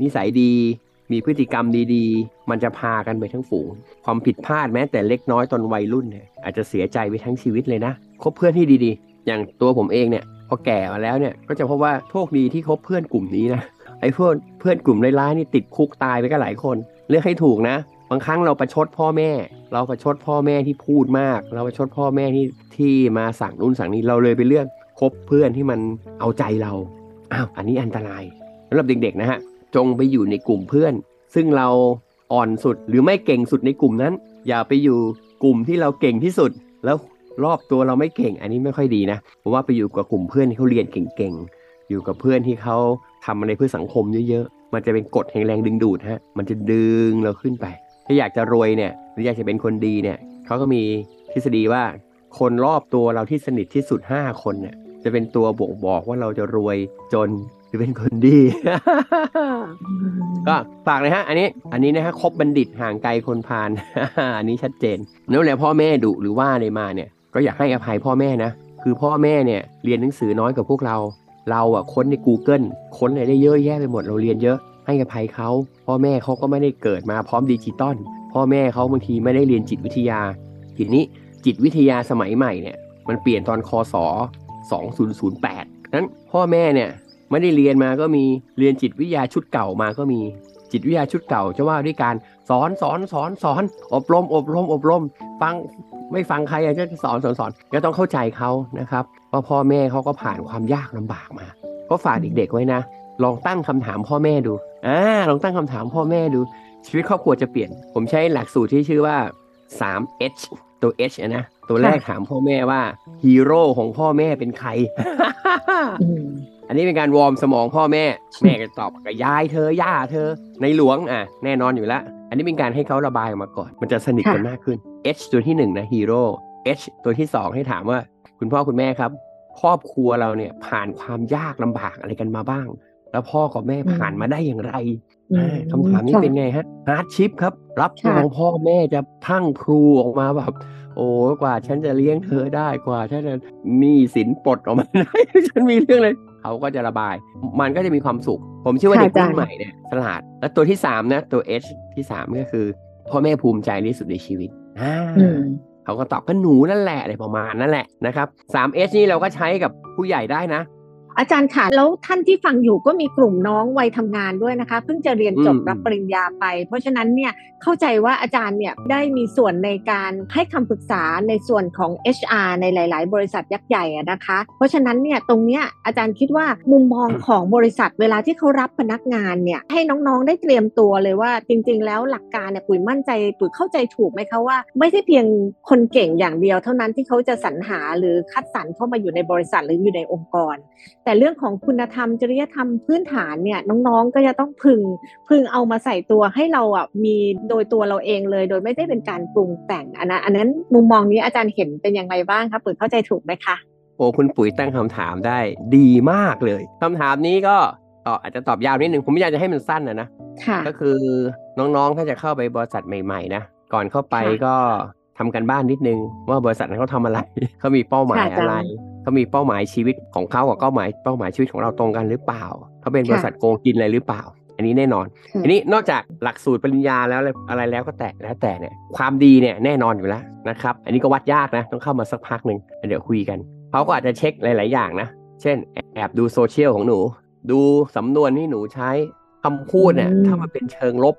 นิสัยดีมีพฤติกรรมดีๆมันจะพากันไปทั้งฝูงความผิดพลาดแม้แต่เล็กน้อยตอนวัยรุ่นเนี่ยอาจจะเสียใจไปทั้งชีวิตเลยนะคบเพื่อนที่ดีๆอย่างตัวผมเองเนี่ยพอแก่มาแล้วเนี่ยก็จะพบว่าโชคดีที่คบเพื่อนกลุ่มนี้นะไอ้เพื่อนเพื่อนกลุ่มร้ายๆนี่ติดคุกตายไปก็หลายคนเลือกให้ถูกนะบางครั้งเราประชดพ่อแม่เราประชดพ่อแม่ที่พูดมากเราประชดพ่อแม่ที่ที่มาสั่งนู่นสั่งนี้เราเลยไปเลือกคบเพื่อนที่มันเอาใจเราอ้าวอันนี้อันตรายสำหรับเด็กๆนะฮะจงไปอยู่ในกลุ่มเพื่อนซึ่งเราอ่อนสุดหรือไม่เก่งสุดในกลุ่มนั้นอย่าไปอยู่กลุ่มที่เราเก่งที่สุดแล้วรอบตัวเราไม่เก่งอันนี้ไม่ค่อยดีนะเพราะว่าไปอยู่กับกลุ่มเพื่อนที่เขาเรียนเก่งๆอยู่กับเพื่อนที่เขาทำอะไรเพื่อสังคมเยอะๆมันจะเป็นกฎแห่งแรงดึงดูดฮะมันจะดึงเราขึ้นไปถ้าอยากจะรวยเนี่ยหรืออยากจะเป็นคนดีเนี่ยเขาก็มีทฤษฎีว่าคนรอบตัวเราที่สนิทที่สุดห้าคนเนี่ยจะเป็นตัวบ่งบอกว่าเราจะรวยจนหรือเป็นคนดี ก็ฝากเลยฮะอันนี้อันนี้นะฮะคบบัณฑิตห่างไกลคนพาล อันนี้ชัดเจนแล้วแหละพ่อแม่ดุหรือว่าอะไรมาเนี่ยก็อยากให้อภัยพ่อแม่นะคือพ่อแม่เนี่ยเรียนหนังสือน้อยกว่าพวกเราเราอ่ะค้นใน Google ค้นอะไรได้เยอะแยะไปหมดเราเรียนเยอะให้อภัยเขาพ่อแม่เขาก็ไม่ได้เกิดมาพร้อมดิจิตอลพ่อแม่เขาบางทีไม่ได้เรียนจิตวิทยาทีนี้จิตวิทยาสมัยใหม่เนี่ยมันเปลี่ยนตอนคศสองพันแปดนั้นพ่อแม่เนี่ยไม่ได้เรียนมาก็มีเรียนจิตวิทยาชุดเก่ามาก็มีจิตวิทยาชุดเก่าจะว่าด้วยการสอนสอนสอนสอนอบรมอบรมอบรมฟังไม่ฟังใครอ่ะจะสอนสอนสอนก็ต้องเข้าใจเขานะครับว่าพ่อแม่เขาก็ผ่านความยากลำบากมาก็ฝากเด็กๆไว้นะลองตั้งคำถามพ่อแม่ดูอ่าลองตั้งคำถามพ่อแม่ดูชีวิตครอบครัวจะเปลี่ยนผมใช้หลักสูตรที่ชื่อว่า สาม เอช ตัว เอช นะตัวแรกถามพ่อแม่ว่าฮีโร่ของพ่อแม่เป็นใคร อันนี้เป็นการวอร์มสมองพ่อแม่แม่ก็ตอบกับยายเธอย่าเธอในหลวงอ่ะแน่นอนอยู่แล้วอันนี้เป็นการให้เขาระบายออกมาก่อนมันจะสนิทกันมากขึ้น เอช ตัวที่หนึ่งนะฮีโร่ เอช ตัวที่สองให้ถามว่าคุณพ่อคุณแม่ครับครอบครัวเราเนี่ยผ่านความยากลำบากอะไรกันมาบ้างแล้วพ่อกับแม่ผ่านมาได้อย่างไรคำถามนี้เป็นไงฮะฮาร์ดชิพครับรับรองพ่อแม่จะทั้งครูออกมาแบบโอ้กว่าฉันจะเลี้ยงเธอได้กว่าฉันจะมีสินปลดออกมาได้ฉันมีเรื่องเลยเขาก็จะระบายมันก็จะมีความสุขผมเชื่อว่าเด็กรุ่นใหม่เนี่ยฉลาดและตัวที่สามนะตัว H ที่สามก็คือพ่อแม่ภูมิใจที่สุดในชีวิตเขาก็ตอบก็หนูนั่นแหละอะไรประมาณนั่นแหละนะครับสาม H นี่เราก็ใช้กับผู้ใหญ่ได้นะอาจารย์ค่ะแล้วท่านที่ฟังอยู่ก็มีกลุ่มน้องวัยทำงานด้วยนะคะเพิ่งจะเรียนจบรับปริญญาไปเพราะฉะนั้นเนี่ยเข้าใจว่าอาจารย์เนี่ยได้มีส่วนในการให้คำปรึกษาในส่วนของ เอช อาร์ ในหลายๆบริษัทยักษ์ใหญ่นะคะเพราะฉะนั้นเนี่ยตรงเนี้ยอาจารย์คิดว่ามุมมองของบริษัทเวลาที่เขารับพนักงานเนี่ยให้น้องๆได้เตรียมตัวเลยว่าจริงๆแล้วหลักการเนี่ยปุ๋ยมั่นใจปุ๋ยเข้าใจถูกไหมคะว่าไม่ใช่เพียงคนเก่งอย่างเดียวเท่านั้นที่เขาจะสรรหาหรือคัดสรรเข้ามาอยู่ในบริษัทหรืออยู่ในองค์กรแต่เรื่องของคุณธรรมจริยธรรมพื้นฐานเนี่ยน้องๆก็จะต้องพึงพึงเอามาใส่ตัวให้เราอ่ะมีโดยตัวเราเองเลยโดยไม่ได้เป็นการปรุงแต่งอันนั้นอันนั้นมุมมองนี้อาจารย์เห็นเป็นอย่างไรบ้างคะปุ๋ยเข้าใจถูกไหมคะโอ้คุณปุ๋ยตั้งคำถามได้ดีมากเลยคำถามนี้ก็อาจจะตอบยาวนิดนึงผมอยากจะให้มันสั้นนะนะก็คือน้องๆถ้าจะเข้าไปบริษัทใหม่ๆนะก่อนเข้าไปก็ทำกันบ้านนิดนึงว่าบริษัทนั้นเขาทำอะไรเขามีเป้าหมายอะไรเขามีเป้าหมายชีวิตของเขากับเป้าหมายเป้าหมายชีวิตของเราตรงกันหรือเปล่าเขาเป็นบริษัทโกงกินอะไรหรือเปล่า อันนี้แน่นอนอันนี้นอกจากหลักสูตรปริญญาแล้วอะไรแล้วก็แต่แล้วแต่เนี่ยความดีเนี่ยแน่นอนอยู่แล้วนะครับอันนี้ก็วัดยากนะต้องเข้ามาสักพักนึงเดี๋ยวคุยกันเขาก็อาจจะเช็คหลายๆอย่างนะเช่นแอบดูโซเชียลของหนูดูสำนวนที่หนูใช้คำพูดเนี่ยถ้ามันเป็นเชิงลบ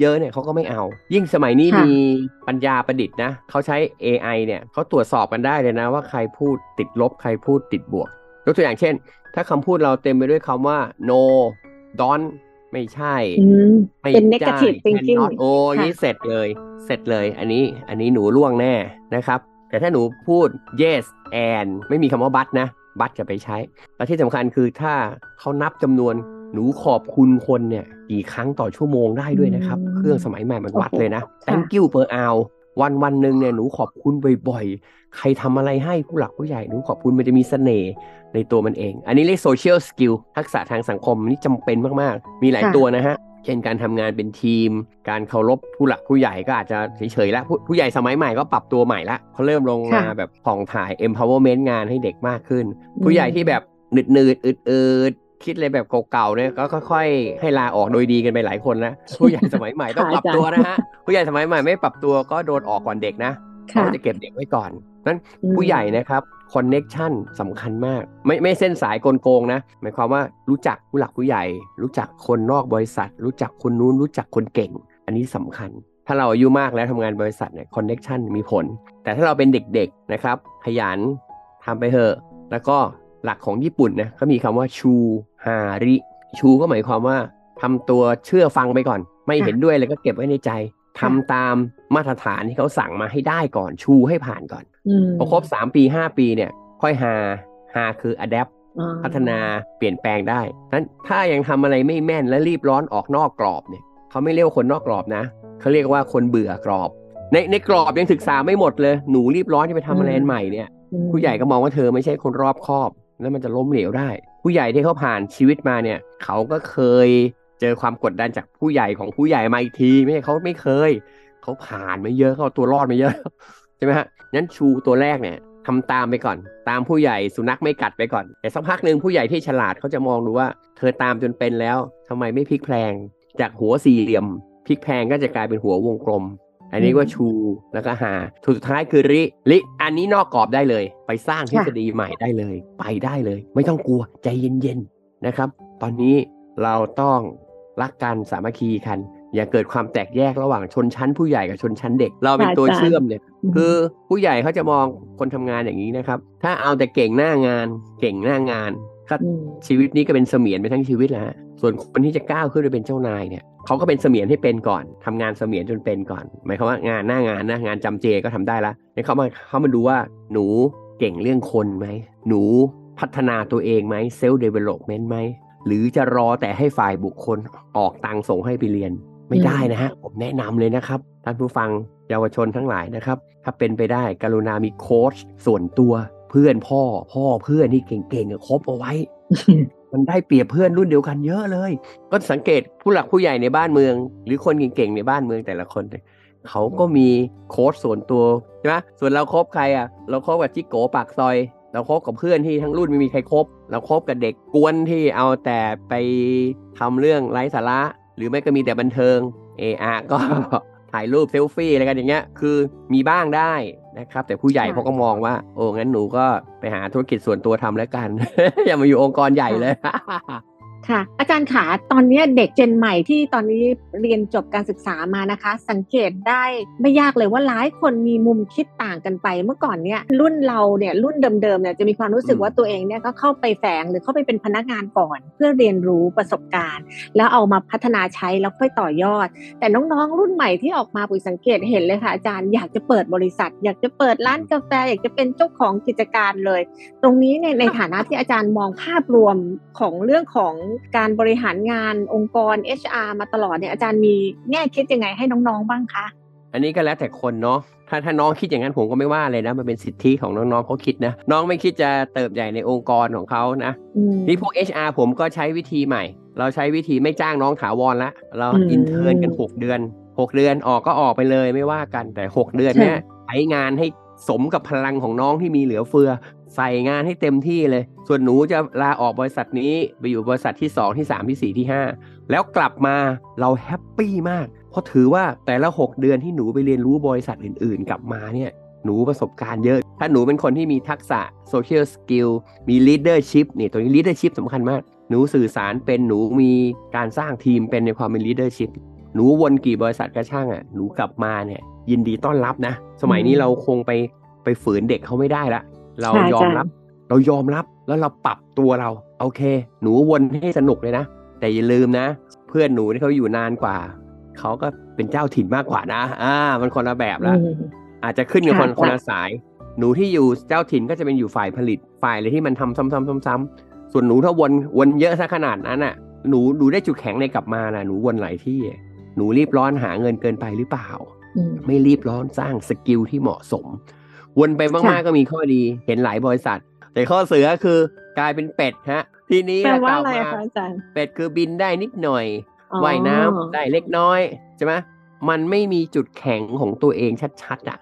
เยอะๆเนี่ยเขาก็ไม่เอายิ่งสมัยนี้มีปัญญาประดิษฐ์นะเขาใช้ เอ ไอ เนี่ยเขาตรวจสอบกันได้เลยนะว่าใครพูดติดลบใครพูดติดบวกยกตัวอย่างเช่นถ้าคำพูดเราเต็มไปด้วยคำว่า no don't ไม่ใช่ไม่เป็น negative thinking โอ้ยเสร็จเลยเสร็จเลยอันนี้อันนี้หนูล่วงแน่นะครับแต่ถ้าหนูพูด yes and ไม่มีคำว่า but นะบัตรจะไปใช้และที่สำคัญคือถ้าเขานับจำนวนหนูขอบคุณคนเนี่ยกี่ครั้งต่อชั่วโมงได้ด้วยนะครับเครื่องสมัยใหม่มันวัดเลยนะ thank you per hour วันวันหนึ่งเนี่ยหนูขอบคุณบ่อยๆใครทำอะไรให้ผู้หลักผู้ใหญ่หนูขอบคุณมันจะมีเสน่ห์ในตัวมันเองอันนี้เรียก social skill ทักษะทางสังคมนี่จำเป็นมากๆมีหลายตัวนะฮะเช่นการทำงานเป็นทีมการเคารพผู้หลักผู้ใหญ่ก็อาจจะเฉยๆแล้ว ผู้, ผู้ใหญ่สมัยใหม่ก็ปรับตัวใหม่ละเขาเริ่มลงมาแบบผ่องถ่าย empowerment งานให้เด็กมากขึ้นผู้ใหญ่ที่แบบหนืดๆอืดๆคิดอะไรแบบเก่าๆเนี่ยก็ค่อยๆให้ลาออกโดยดีกันไปหลายคนนะ ผู้ใหญ่สมัยใหม่ต้องปรับตัวนะฮะ ผู้ใหญ่สมัยใหม่ไม่ปรับตัวก็โดนออกก่อนเด็กนะ เขาจะเก็บเด็กไว้ก่อนนั้นผู้ใหญ่นะครับคอนเนคชั่นสำคัญมากไม่ไม่เส้นสายโกงๆนะหมายความว่ารู้จักผู้หลักผู้ใหญ่รู้จักคนนอกบริษัทรู้จักคนนู้นรู้จักคนเก่งอันนี้สำคัญถ้าเราอายุมากแล้วทำงานบริษัทเนี่ยคอนเนคชั่นมีผลแต่ถ้าเราเป็นเด็กๆนะครับขยันทำไปเถอะแล้วก็หลักของญี่ปุ่นนะเขามีคำว่าชูฮาริชูก็หมายความว่าทำตัวเชื่อฟังไปก่อนไม่เห็นด้วยเลยก็เก็บไว้ในใจทำตามมาตรฐานที่เขาสั่งมาให้ได้ก่อนชูให้ผ่านก่อนพอครบสามปีห้าปีเนี่ยค่อยหาหาคือ adapt พัฒนาเปลี่ยนแปลงได้นั้นถ้ายังทำอะไรไม่แม่นและรีบร้อนออกนอกกรอบเนี่ยเขาไม่เรียกคนนอกกรอบนะเขาเรียกว่าคนเบื่อกรอบในในกรอบยังศึกษาไม่หมดเลยหนูรีบร้อนจะไปทำอะไรใหม่เนี่ยผู้ใหญ่ก็มองว่าเธอไม่ใช่คนรอบคอบแล้วมันจะล้มเหลวได้ผู้ใหญ่ที่เขาผ่านชีวิตมาเนี่ยเขาก็เคยเจอความกดดันจากผู้ใหญ่ของผู้ใหญ่มาอีกทีไม่ใช่เขาไม่เคยเขาผ่านมาเยอะเขาตัวรอดมาเยอะใช่ไหมฮะนั้นชูตัวแรกเนี่ยทำตามไปก่อนตามผู้ใหญ่สุนัขไม่กัดไปก่อนแต่สักพักหนึ่งผู้ใหญ่ที่ฉลาดเขาจะมองดูว่าเธอตามจนเป็นแล้วทำไมไม่พลิกแพลงจากหัวสี่เหลี่ยมพลิกแพลงก็จะกลายเป็นหัววงกลมอันนี้ก็ชูแล้วก็หาสุดท้ายคือริริอันนี้นอกกรอบได้เลยไปสร้างทฤษฎีใหม่ได้เลยไปได้เลยไม่ต้องกลัวใจเย็นๆนะครับตอนนี้เราต้องรักกันสามัคคีกันอย่าเกิดความแตกแยกระหว่างชนชั้นผู้ใหญ่กับชนชั้นเด็กเราเป็นตัวเชื่อมเนี่ยคือผู้ใหญ่เขาจะมองคนทำงานอย่างนี้นะครับถ้าเอาแต่เก่งหน้างานเก่งหน้างานก็ชีวิตนี้ก็เป็นเสมียนไปทั้งชีวิตแล้วส่วนคนที่จะก้าวขึ้นไปเป็นเจ้านายเนี่ยเขาก็เป็นเสมียนให้เป็นก่อนทำงานเสมียนจนเป็นก่อนหมายความว่างานหน้างานนะงานจำเจก็ทำได้ละให้เขามาเขามาดูว่าหนูเก่งเรื่องคนไหมหนูพัฒนาตัวเองไหมเซลฟ์เดเวล็อปเมนต์ไหมหรือจะรอแต่ให้ฝ่ายบุคคลออกตังค์ส่งให้ไปเรียนไม่ได้นะฮะผมแนะนำเลยนะครับท่านผู้ฟังเยาวชนทั้งหลายนะครับถ้าเป็นไปได้กรุณามีโค้ชส่วนตัวเพื่อนพ่อพ่อเพื่อนที่เก่งๆคบเอาไว้ มันได้เปรียบเพื่อนรุ่นเดียวกันเยอะเลยก็สังเกตผู้หลักผู้ใหญ่ในบ้านเมืองหรือคนเก่งๆในบ้านเมืองแต่ละคนเขาก็มีโค้ชส่วนตัวใช่ไหมส่วนเราคบใครอ่ะเราคบกับจิโกปากซอยเราคบกับเพื่อนที่ทั้งรุ่นไม่มีใครคบเราคบกับเด็กกวนที่เอาแต่ไปทำเรื่องไร้สาระหรือไม่ก็มีแต่บันเทิงเออาร์ก็ถ่ายรูปเซลฟี่อะไรกันอย่างเงี้ยคือมีบ้างได้นะครับแต่ผู้ใหญ่เขาก็มองว่าโอ้งั้นหนูก็ไปหาธุรกิจส่วนตัวทำแล้วกัน อย่ามาอยู่องค์กรใหญ่เลย ค่ะอาจารย์ขาตอนนี้เด็กเจนใหม่ที่ตอนนี้เรียนจบการศึกษามานะคะสังเกตได้ไม่ยากเลยว่าหลายคนมีมุมคิดต่างกันไปเมื่อก่อนเนี่ยรุ่นเราเนี่ยรุ่นเดิมๆเนี่ยจะมีความรู้สึกว่าตัวเองเนี่ยก็เข้าไปแฝงหรือเข้าไปเป็นพนักงานก่อนเพื่อเรียนรู้ประสบการณ์แล้วเอามาพัฒนาใช้แล้วค่อยต่อยอดแต่น้องๆรุ่นใหม่ที่ออกมาปุ๋ยสังเกตเห็นเลยค่ะอาจารย์อยากจะเปิดบริษัทอยากจะเปิดร้านกาแฟอยากจะเป็นเจ้าของกิจการเลยตรงนี้ในในฐานะที่อาจารย์มองภาพรวมของเรื่องของการบริหารงานองค์กร เอช อาร์ มาตลอดเนี่ยอาจารย์มีแง่คิดยังไงให้น้องๆบ้างคะอันนี้ก็แล้วแต่คนเนาะถ้าถ้าน้องคิดอย่างนั้นผมก็ไม่ว่าเลยนะมันเป็นสิทธิของน้องๆเขาคิดนะน้องไม่คิดจะเติบใหญ่ในองค์กรของเขานะนี่พวก เอช อาร์ ผมก็ใช้วิธีใหม่เราใช้วิธีไม่จ้างน้องถาวรละเราอินเทิร์นกันหกเดือนหกเดือนออกก็ออกไปเลยไม่ว่ากันแต่หกเดือนเนี่ยใช้งานให้สมกับพลังของน้องที่มีเหลือเฟือ ใส่งานให้เต็มที่เลยส่วนหนูจะลาออกบริษัทนี้ไปอยู่บริษัทที่สองที่สามที่สี่ที่ห้าแล้วกลับมาเราแฮปปี้มากเพราะถือว่าแต่ละหกเดือนที่หนูไปเรียนรู้บริษัทอื่นๆกลับมาเนี่ยหนูประสบการณ์เยอะถ้าหนูเป็นคนที่มีทักษะ social skill มี leadership นี่ตัวนี้ leadership สำคัญมากหนูสื่อสารเป็นหนูมีการสร้างทีมเป็นในความเป็น leadership หนูวนกี่บริษัทก็ช่างอ่ะหนูกลับมาเนี่ยยินดีต้อนรับนะสมัยนี้เราคงไปไปฝืนเด็กเขาไม่ได้ละเรายอมรับเรายอมรับแล้วเราปรับตัวเราโอเคหนูวนให้สนุกเลยนะแต่อย่าลืมนะเพื่อนหนูที่เขาอยู่นานกว่าเขาก็เป็นเจ้าถิ่นมากกว่านะอ่ามันคนละแบบละอาจจะขึ้นกับคนคนละสายหนูที่อยู่เจ้าถิ่นก็จะเป็นอยู่ฝ่ายผลิตฝ่ายอะไรที่มันทำซ้ำๆๆๆส่วนหนูถ้าวนวนเยอะซะขนาดนั้นน่ะหนูหนูได้จุดแข็งในกลับมานะหนูวนหลายที่หนูรีบร้อนหาเงินเกินไปหรือเปล่าไม่รีบร้อนสร้างสกิลที่เหมาะสมวนไปมากๆก็มีข้อดีเห็นหลายบริษัทแต่ข้อเสียคือกลายเป็นเป็ดฮะทีนี้แปลว่าอะไรคะอาจารย์เป็ดคือบินได้นิดหน่อยว่ายน้ำได้เล็กน้อยใช่ไหมมันไม่มีจุดแข็งของตัวเองชัดๆอ่ะ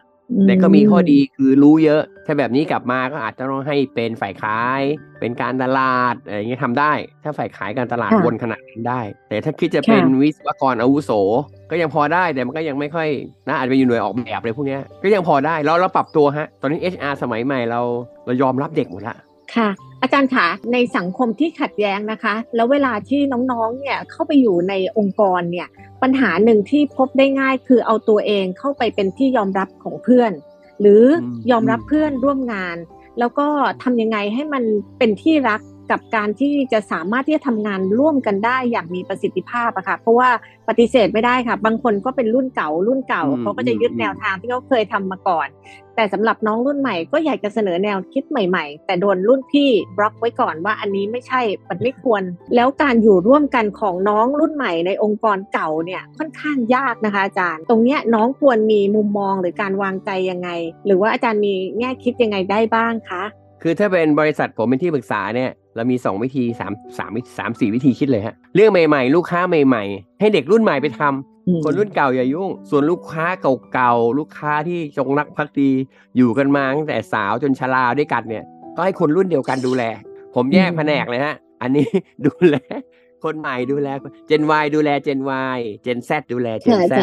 แต่ก็มีข้อดีคือรู้เยอะถ้าแบบนี้กลับมาก็อาจจะต้องให้เป็นฝ่ายขายเป็นการตลาดอะไรอย่างเงี้ยทำได้ถ้าฝ่ายขายการตลาดวนขนาดนั้นได้แต่ถ้าคิดจะเป็นวิศวกรอาวุโสก็ยังพอได้แต่มันก็ยังไม่ค่อยนะอาจจะไปอยู่หน่วยออกแบบอะไรพวกเนี้ยก็ยังพอได้แล้วเราปรับตัวฮะตอนนี้ เอช อาร์ สมัยใหม่เราเรายอมรับเด็กหมดละค่ะอาจารย์คะในสังคมที่ขัดแย้งนะคะแล้วเวลาที่น้องๆเนี่ยเข้าไปอยู่ในองค์กรเนี่ยปัญหาหนึ่งที่พบได้ง่ายคือเอาตัวเองเข้าไปเป็นที่ยอมรับของเพื่อนหรือยอมรับเพื่อนร่วมงานแล้วก็ทำยังไงให้มันเป็นที่รักกับการที่จะสามารถที่จะทำงานร่วมกันได้อย่างมีประสิทธิภาพอะค่ะเพราะว่าปฏิเสธไม่ได้ค่ะบางคนก็เป็นรุ่นเก่ารุ่นเก่าเขาก็จะยึดแนวทางที่เขาเคยทำมาก่อนแต่สำหรับน้องรุ่นใหม่ก็อยากจะเสนอแนวคิดใหม่ๆแต่โดนรุ่นพี่บล็อกไว้ก่อนว่าอันนี้ไม่ใช่มันไม่ควรแล้วการอยู่ร่วมกันของน้องรุ่นใหม่ในองค์กรเก่าเนี่ยค่อนข้างยากนะคะอาจารย์ตรงเนี้ยน้องควรมีมุมมองหรือการวางใจยังไงหรือว่าอาจารย์มีแง่คิดยังไงได้บ้างคะคือถ้าเป็นบริษัทผมเป็นที่ปรึกษาเนี่ยเรามีสองวิธีสาม สาม สาม สี่วิธีคิดเลยฮะเรื่องใหม่ๆลูกค้าใหม่ๆให้เด็กรุ่นใหม่ไปทำคนรุ่นเก่าอย่ายุ่งส่วนลูกค้าเก่าๆลูกค้าที่จงรักภักดีอยู่กันมาตั้งแต่สาวจนชราด้วยกันเนี่ยก็ให้คนรุ่นเดียวกันดูแลผมแยกแผนกเลยฮะอันนี้ดูแลคนใหม่ดูแล Gen Y ดูแล Gen Y Gen Z ดูแล Gen Z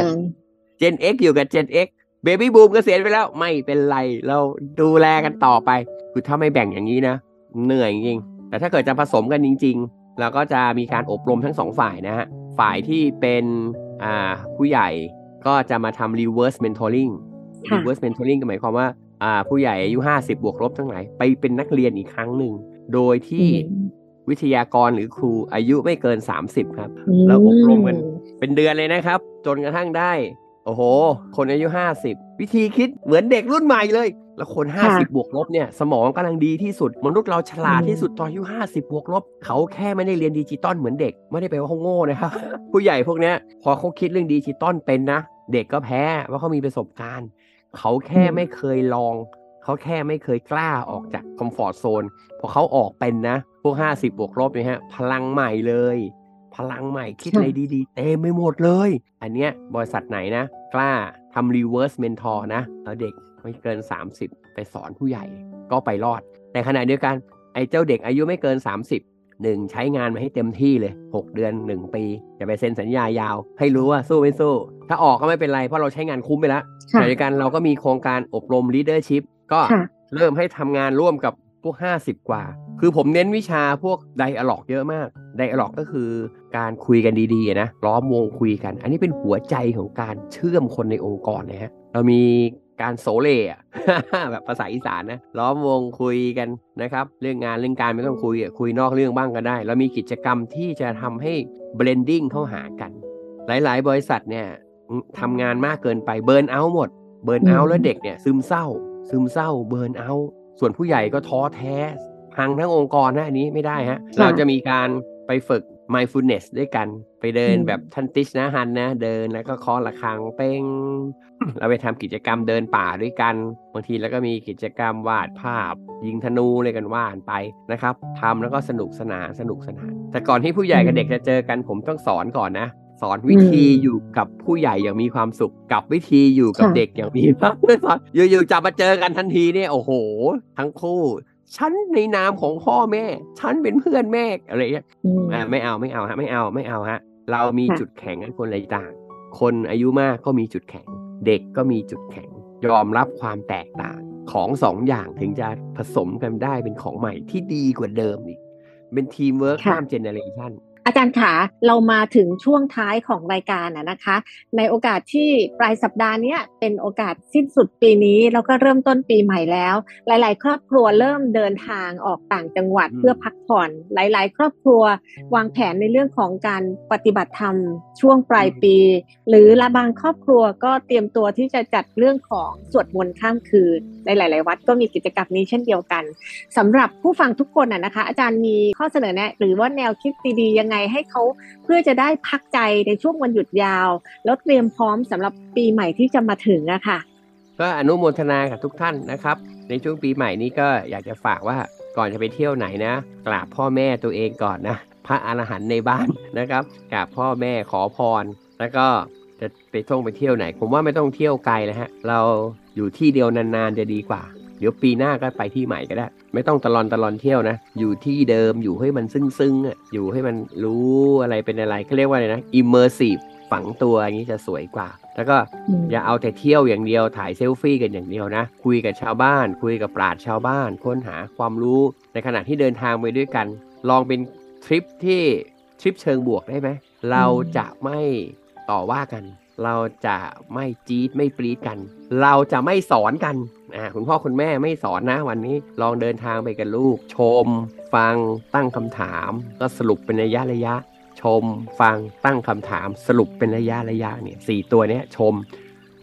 Gen X อยู่กับ Gen Xเบบี้บูมเกษียณไปแล้วไม่เป็นไรเราดูแลกันต่อไปคือถ้าไม่แบ่งอย่างนี้นะเหนื่อยจริงแต่ถ้าเกิดจะผสมกันจริงๆเราก็จะมีการอบรมทั้งสองฝ่ายนะฮะฝ่ายที่เป็นอ่าผู้ใหญ่ก็จะมาทำ reverse mentoring reverse mentoring ก็หมายความว่าอ่าผู้ใหญ่อายุห้าสิบบวกลบทั้งหลายไปเป็นนักเรียนอีกครั้งหนึ่งโดยที่วิทยากรหรือครูอายุไม่เกินสามสิบครับแล้วอบรมกันเป็นเดือนเลยนะครับจนกระทั่งได้โอ้โหคนอายุห้าสิบวิธีคิดเหมือนเด็กรุ่นใหม่เลยแล้วคนห้าสิบบวกลบเนี่ยสมองกำลังดีที่สุดมนุษย์เราฉลาดที่สุดตอนอายุห้าสิบบวกลบเขาแค่ไม่ได้เรียนดิจิตอลเหมือนเด็กไม่ได้แปลว่าเขาโง่นะครับผู้ใหญ่พวกเนี้ยพอเขาคิดเรื่องดิจิตอลเป็นนะเด็กก็แพ้ว่าเขามีประสบการณ์เขาแค่ไม่เคยลองเขาแค่ไม่เคยกล้าออกจากคอมฟอร์ตโซนพอเขาออกเป็นนะพวกห้าสิบบวกลบเนี่ยฮะพลังใหม่เลยพลังใหม่คิดอะไรดีๆเต็มไปหมดเลยอันเนี้ยบริษัทไหนนะกล้าทำ reverse mentor นะเอาเด็กไม่เกินสามสิบไปสอนผู้ใหญ่ก็ไปรอดแต่ขณะเดียวกันไอ้เจ้าเด็กอายุไม่เกินสามสิบหนึ่งใช้งานมาให้เต็มที่เลยหกเดือนหนึ่งปีอย่าไปเซ็นสัญญายาวให้รู้ว่าสู้ไม่สู้ถ้าออกก็ไม่เป็นไรเพราะเราใช้งานคุ้มไปแล้วขณะเดียวกันเราก็มีโครงการอบรม leadership ก็เริ่มให้ทำงานร่วมกับพวกห้าสิบกว่าคือผมเน้นวิชาพวก dialogue เยอะมาก dialogue ก็คือการคุยกันดีๆนะล้อมวงคุยกันอันนี้เป็นหัวใจของการเชื่อมคนในองค์กรนะฮะเรามีการโซเล่ แบบภาษาอีสานนะล้อมวงคุยกันนะครับเรื่องงานเรื่องการไม่ต้องคุยคุยนอกเรื่องบ้างก็ได้เรามีกิจกรรมที่จะทำให้ blending เข้าหากันหลายๆบริษัทเนี่ยทำงานมากเกินไป burn out หมด burn out แล้วเด็กเนี่ยซึมเศร้าซึมเศร้า burn out ส่วนผู้ใหญ่ก็ท้อแท้พังทั้งองค์กรนะอันนี้ไม่ได้ฮะเราจะมีการไปฝึก mindfulness ด้วยกันไปเดินแบบท่านติชนะฮันนะเดินแล้วก็เคาะระฆังเป้ง เราไปทำกิจกรรมเดินป่าด้วยกันบางทีแล้วก็มีกิจกรรมวาดภาพยิงธนูอะไรกันว่ากันไปนะครับทำแล้วก็สนุกสนานสนุกสนานแต่ก่อนที่ผู้ใหญ่กับเด็กจะเจอกันผมต้องสอนก่อนนะสอนวิธีอยู่กับผู้ใหญ่อย่างมีความสุขกับวิธีอยู่กับเด็กอย่างมีความสุขอยู่ๆจับมาเจอกันทันทีเนี่ยโอ้โหทั้งคู่ ฉันในนามของพ่อแม่ฉันเป็นเพื่อนแม่อะไรเงี้ยอ่าไม่เอาไม่เอาฮะไม่เอาไม่เอาฮะเรามีจุดแข็งกันคนละต่างคนอายุมากก็มีจุดแข็งเด็กก็มีจุดแข็งยอมรับความแตกต่างของสองอย่างถึงจะผสมกันได้เป็นของใหม่ที่ดีกว่าเดิมอีกเป็นทีมเวิร์คข้ามเจเนอเรชั่นอาจารย์คะเรามาถึงช่วงท้ายของรายการอ่ะนะคะในโอกาสที่ปลายสัปดาห์นี้เป็นโอกาสสิ้นสุดปีนี้แล้วก็เริ่มต้นปีใหม่แล้วหลายๆครอบครัวเริ่มเดินทางออกต่างจังหวัดเพื่อพักผ่อนหลายๆครอบครัววางแผนในเรื่องของการปฏิบัติธรรมช่วงปลายปีหรือละบางครอบครัวก็เตรียมตัวที่จะจัดเรื่องของสวดมนต์ข้ามคืนในหลายๆวัดก็มีกิจกรรมนี้เช่นเดียวกันสำหรับผู้ฟังทุกคนอ่ะนะคะอาจารย์มีข้อเสนอแนะหรือว่าแนวคิดดีๆยังไงให้เขาเพื่อจะได้พักใจในช่วงวันหยุดยาวแล้วเตรียมพร้อมสำหรับปีใหม่ที่จะมาถึงอะค่ะก็อนุโมทนากับทุกท่านนะครับในช่วงปีใหม่นี้ก็อยากจะฝากว่าก่อนจะไปเที่ยวไหนนะกราบพ่อแม่ตัวเองก่อนนะพระอรหันต์ในบ้านนะครับกราบพ่อแม่ขอพรแล้วก็จะไปท่องไปเที่ยวไหนผมว่าไม่ต้องเที่ยวไกลนะฮะเราอยู่ที่เดียวนานๆจะดีกว่าเดี๋ยวปีหน้าก็ไปที่ใหม่ก็ได้ไม่ต้องตะลอนตะลอนเที่ยวนะอยู่ที่เดิมอยู่ให้มันซึ้งๆอ่ะอยู่ให้มันรู้อะไรเป็นอะไรเขาเรียกว่าอะไรนะ immersive ฝังตัวอย่างนี้จะสวยกว่าแล้วก็อย่าเอาแต่เที่ยวอย่างเดียวถ่ายเซลฟี่กันอย่างเดียวนะคุยกับชาวบ้านคุยกับปราชญ์ชาวบ้านค้นหาความรู้ในขณะที่เดินทางไปด้วยกันลองเป็นทริปที่ทริปเชิงบวกได้ไหมเราจะไม่ต่อว่ากันเราจะไม่จี๊ดไม่ปรี๊ดกันเราจะไม่สอนกันอ่าคุณพ่อคุณแม่ไม่สอนนะวันนี้ลองเดินทางไปกับลูกชมฟังตั้งคำถามก็สรุปเป็นระยะระยะชมฟังตั้งคำถามสรุปเป็นระยะระยะเนี่ยสี่ตัวเนี้ยชม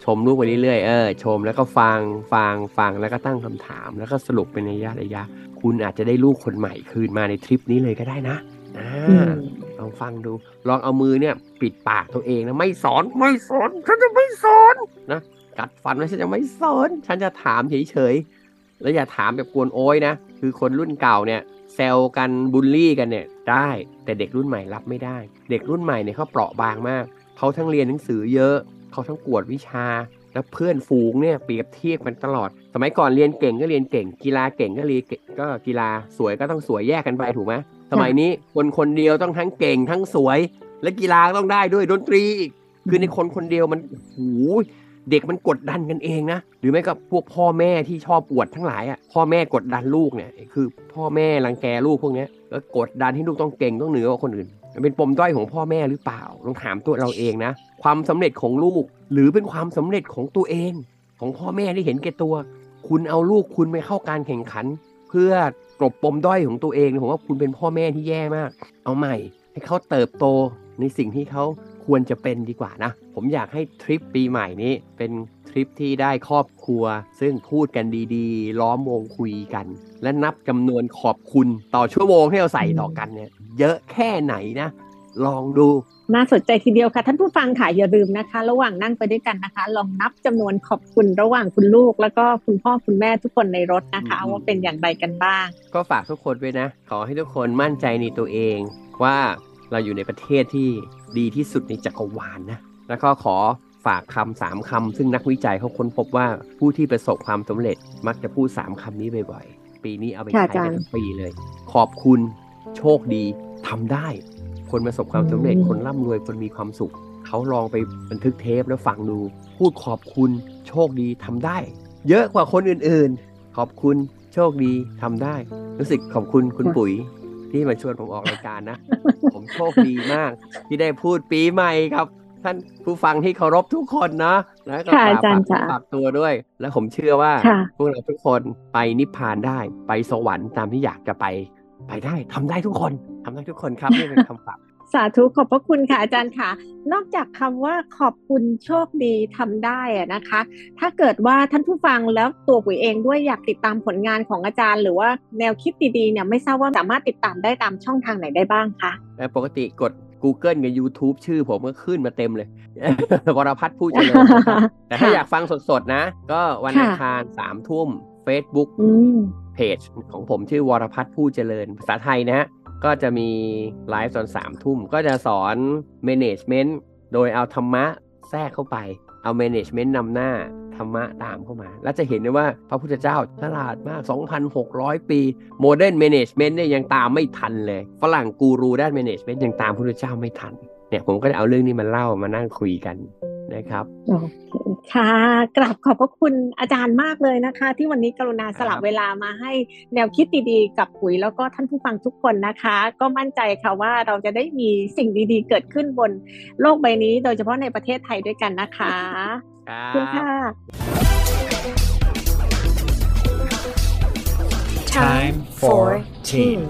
ชมลูกไปเรื่อยๆเออชมแล้วก็ฟังฟังฟังแล้วก็ตั้งคำถามแล้วก็สรุปเป็นระยะระยะคุณอาจจะได้ลูกคนใหม่คืนมาในทริปนี้เลยก็ได้นะอ่าลองฟังดูลองเอามือเนี่ยปิดปากตัวเองนะไม่สอนไม่สอนฉันจะไม่สอนนะกัดฟันไว้ฉันจะไม่สอนฉันจะถามเฉยๆแล้วอย่าถามแบบกวนโอยนะคือคนรุ่นเก่าเนี่ยแซวกันบูลลี่กันเนี่ยได้แต่เด็กรุ่นใหม่รับไม่ได้เด็กรุ่นใหม่เนี่ยเขาเปราะบางมากเขาทั้งเรียนหนังสือเยอะเขาทั้งกวดวิชาแล้วเพื่อนฝูงเนี่ยเปรียบเทียบกันตลอดสมัยก่อนเรียนเก่งก็เรียนเก่งกีฬาเก่งก็เรียนก็กีฬาสวยก็ต้องสวยแยกกันไปถูกไหมสมัยนี้คนคนเดียวต้องทั้งเก่งทั้งสวยและกีฬาต้องได้ด้วยดนตรีอีกคือในคนคนเดียวมันโอ้ยเด็กมันกดดันกันเองนะหรือไม่ก็พวกพ่อแม่ที่ชอบอวดทั้งหลายอ่ะพ่อแม่กดดันลูกเนี่ยคือพ่อแม่รังแกลูกพวกนี้ก็กดดันให้ลูกต้องเก่งต้องเหนือกว่าคนอื่นมันเป็นปมด้อยของพ่อแม่หรือเปล่าลองถามตัวเราเองนะความสำเร็จของลูกหรือเป็นความสำเร็จของตัวเองของพ่อแม่ที่เห็นแก่ตัวคุณเอาลูกคุณไปเข้าการแข่งขันเพื่อกลบปมด้อยของตัวเองผมว่าคุณเป็นพ่อแม่ที่แย่มากเอาใหม่ให้เขาเติบโตในสิ่งที่เขาควรจะเป็นดีกว่านะผมอยากให้ทริปปีใหม่นี้เป็นทริปที่ได้ครอบครัวซึ่งพูดกันดีๆล้อมวงคุยกันและนับจำนวนขอบคุณต่อชั่วโมงที่เราใส่ต่อกันเนี่ยเยอะแค่ไหนนะลองดูน่าสนใจทีเดียวค่ะท่านผู้ฟังค่ะอย่าลืมนะคะระหว่างนั่งไปด้วยกันนะคะลองนับจำนวนขอบคุณระหว่างคุณลูกแล้วก็คุณพ่อคุณแม่ทุกคนในรถนะคะว่าเป็นอย่างไรกันบ้างก็ฝากทุกคนไว้นะขอให้ทุกคนมั่นใจในตัวเองว่าเราอยู่ในประเทศที่ดีที่สุดในจักรวาลนะแล้วก็ขอฝากคำสามคำซึ่งนักวิจัยเขาค้นพบว่าผู้ที่ประสบความสำเร็จมักจะพูดสามคำนี้บ่อยๆปีนี้เอาไปใช้กันทั้งปีเลยขอบคุณโชคดีทำได้คนประสบความสำเร็จคนร่ำรวยคนมีความสุขเขาลองไปบันทึกเทปแล้วฟังดูพูดขอบคุณโชคดีทำได้เยอะกว่าคนอื่นๆขอบคุณโชคดีทำได้รู้สึกขอบคุณคุณปุ๋ยที่มาชวนผมออกรายการนะ ผมโชคดีมากที่ได้พูดปีใหม่ครับท่านผู้ฟังที่เคารพทุกคนนะแล้วก็ฝากฝากตัวด้วยและผมเชื่อว่าพวกเราทุกคนไปนิพพานได้ไปสวรรค์ตามที่อยากจะไปไปได้ทำได้ทุกคนทำได้ทุกคนครับนี่เป็นคำฝากสาธุขอบพระคุณค่ะอาจารย์ค่ะนอกจากคำว่าขอบคุณโชคดีทำได้อะนะคะถ้าเกิดว่าท่านผู้ฟังแล้วตัวปุ๋ยเองด้วยอยากติดตามผลงานของอาจารย์หรือว่าแนวคิดดีๆเนี่ยไม่ทราบว่าสามารถติดตามได้ตามช่องทางไหนได้บ้างคะปกติกด Google กับ YouTube ชื่อผมก็ขึ้นมาเต็มเลย วรพัฒน์ผู้เจริญ แต่ถ้าอยากฟังสดๆนะก็วันอังคารสามทุ่ม Facebook เพจของผมชื่อวรพัฒน์ผู้เจริญภาษาไทยนะฮะก็จะมีไลฟ์ตอนสามทุ่มก็จะสอน management โดยเอาธรรมะแทรกเข้าไปเอา management นำหน้าท ธรรมะตามเข้ามาแล้วจะเห็นได้ว่าพระพุทธเจ้าฉลาดมาก สองพันหกร้อย ปีโมเดิร์นแมเนจเมนต์เนี่ยยังตามไม่ทันเลยฝรั่งกูรูด้านแมเนจเมนต์ยังตามพระพุทธเจ้าไม่ทันเนี่ยผมก็เอาเรื่องนี้มาเล่ามานั่งคุยกันนะครับโอเคค่ะกราบขอบพระคุณอาจารย์มากเลยนะคะที่วันนี้กรุณาสละเวลามาให้แนวคิดดีๆกับปุ๋ยแล้วก็ท่านผู้ฟังทุกคนนะคะก็มั่นใจค่ะว่าเราจะได้มีสิ่งดีๆเกิดขึ้นบนโลกใบนี้โดยเฉพาะในประเทศไทยด้วยกันนะคะขอบคุณค่ะ Time โฟร์ทีน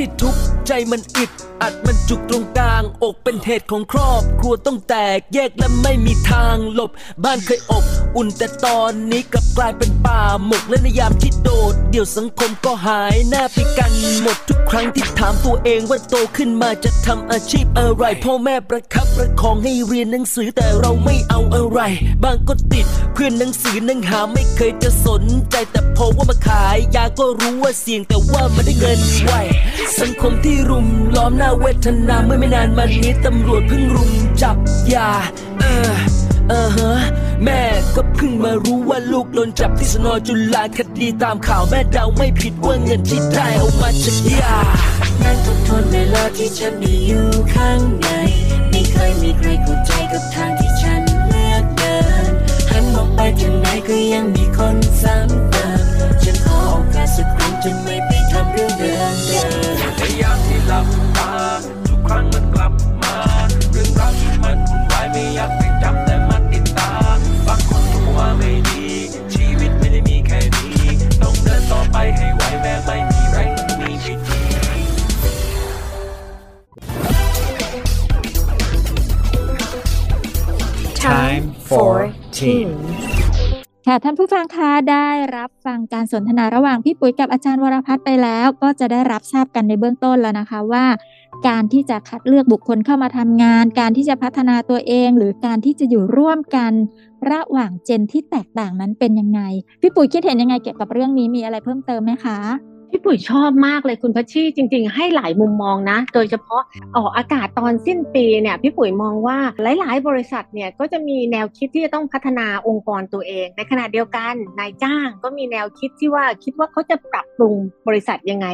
ที่ทุกข์ใจมันอิดอัดมันจุกตรงกลางอกเป็นเหตุของครอบครัวต้องแตกแยกและไม่มีทางหลบบ้านเคยอบอุ่นแต่ตอนนี้กลับกลายเป็นป่าหมกและในยามที่โดดเดี่ยวสังคมก็หายหน้าไปกันหมดทุกครั้งที่ถามตัวเองว่าโตขึ้นมาจะทำอาชีพอะไรพ่อแม่ประคับประคองให้เรียนหนังสือแต่เราไม่เอาอะไรบางก็ติดเพื่อนหนังสือหนังหาไม่เคยจะสนใจแต่พอว่ามาขายยาก็รู้ว่าเสี่ยงแต่ว่ามันได้เงินไวสังคมที่รุมล้อมหน้าเวทนาเมื่อไม่นานมานี้ตำรวจเพิ่งรุมจับยาเออเออฮะแม่ก็เพิ่งมารู้ว่าลูกโดนจับที่สนจุฬาคดีตามข่าวแม่เดาไม่ผิดว่าเงินที่ได้เอามาจากยานั่งทบทวนเวลาที่ฉันมีอยู่ข้างในไม่เคยมีใครเข้าใจกับทางที่ฉันเลือกเดินหันมองไปทางไหนก็ยังมีคนซ้ำเติมฉันขอโอกาสสักครั้งจนไม่ไปทำเรื่องเดิมเดิมในยามที่หลับตาทุกครั้งมันกลับมาเรื่องราวที่มันวุ่นวายไม่อยากไปจำแต่มันติดตาบางคนรู้ว่าไม่ดีชีวิตไม่ได้มีแค่นี้ต้องเดินต่อไปให้ไวแม้ไม่มีแรงมีวิธี Time โฟร์ทีนค่ะท่านผู้ฟังคะได้รับฟังการสนทนาระหว่างพี่ปุ๋ยกับอาจารย์วรพัฒน์ไปแล้วก็จะได้รับทราบกันในเบื้องต้นแล้วนะคะว่าการที่จะคัดเลือกบุคคลเข้ามาทำงานการที่จะพัฒนาตัวเองหรือการที่จะอยู่ร่วมกันระหว่างเจนที่แตกต่างนั้นเป็นยังไงพี่ปุ๋ยคิดเห็นยังไงเกี่ยวกับเรื่องนี้มีอะไรเพิ่มเติมไหมคะพี่ปุ๋ยชอบมากเลยคุณพัชชีจริงๆให้หลายมุมมองนะโดยเฉพาะออกอากาศตอนสิ้นปีเนี่ยพี่ปุ๋ยมองว่าหลายๆบริษัทเนี่ยก็จะมีแนวคิดที่จะต้องพัฒนาองค์กรตัวเองในขณะเดียวกันนายจ้างก็มีแนวคิดที่ว่าคิดว่าเขาจะปรับปรุงบริษัทยังไง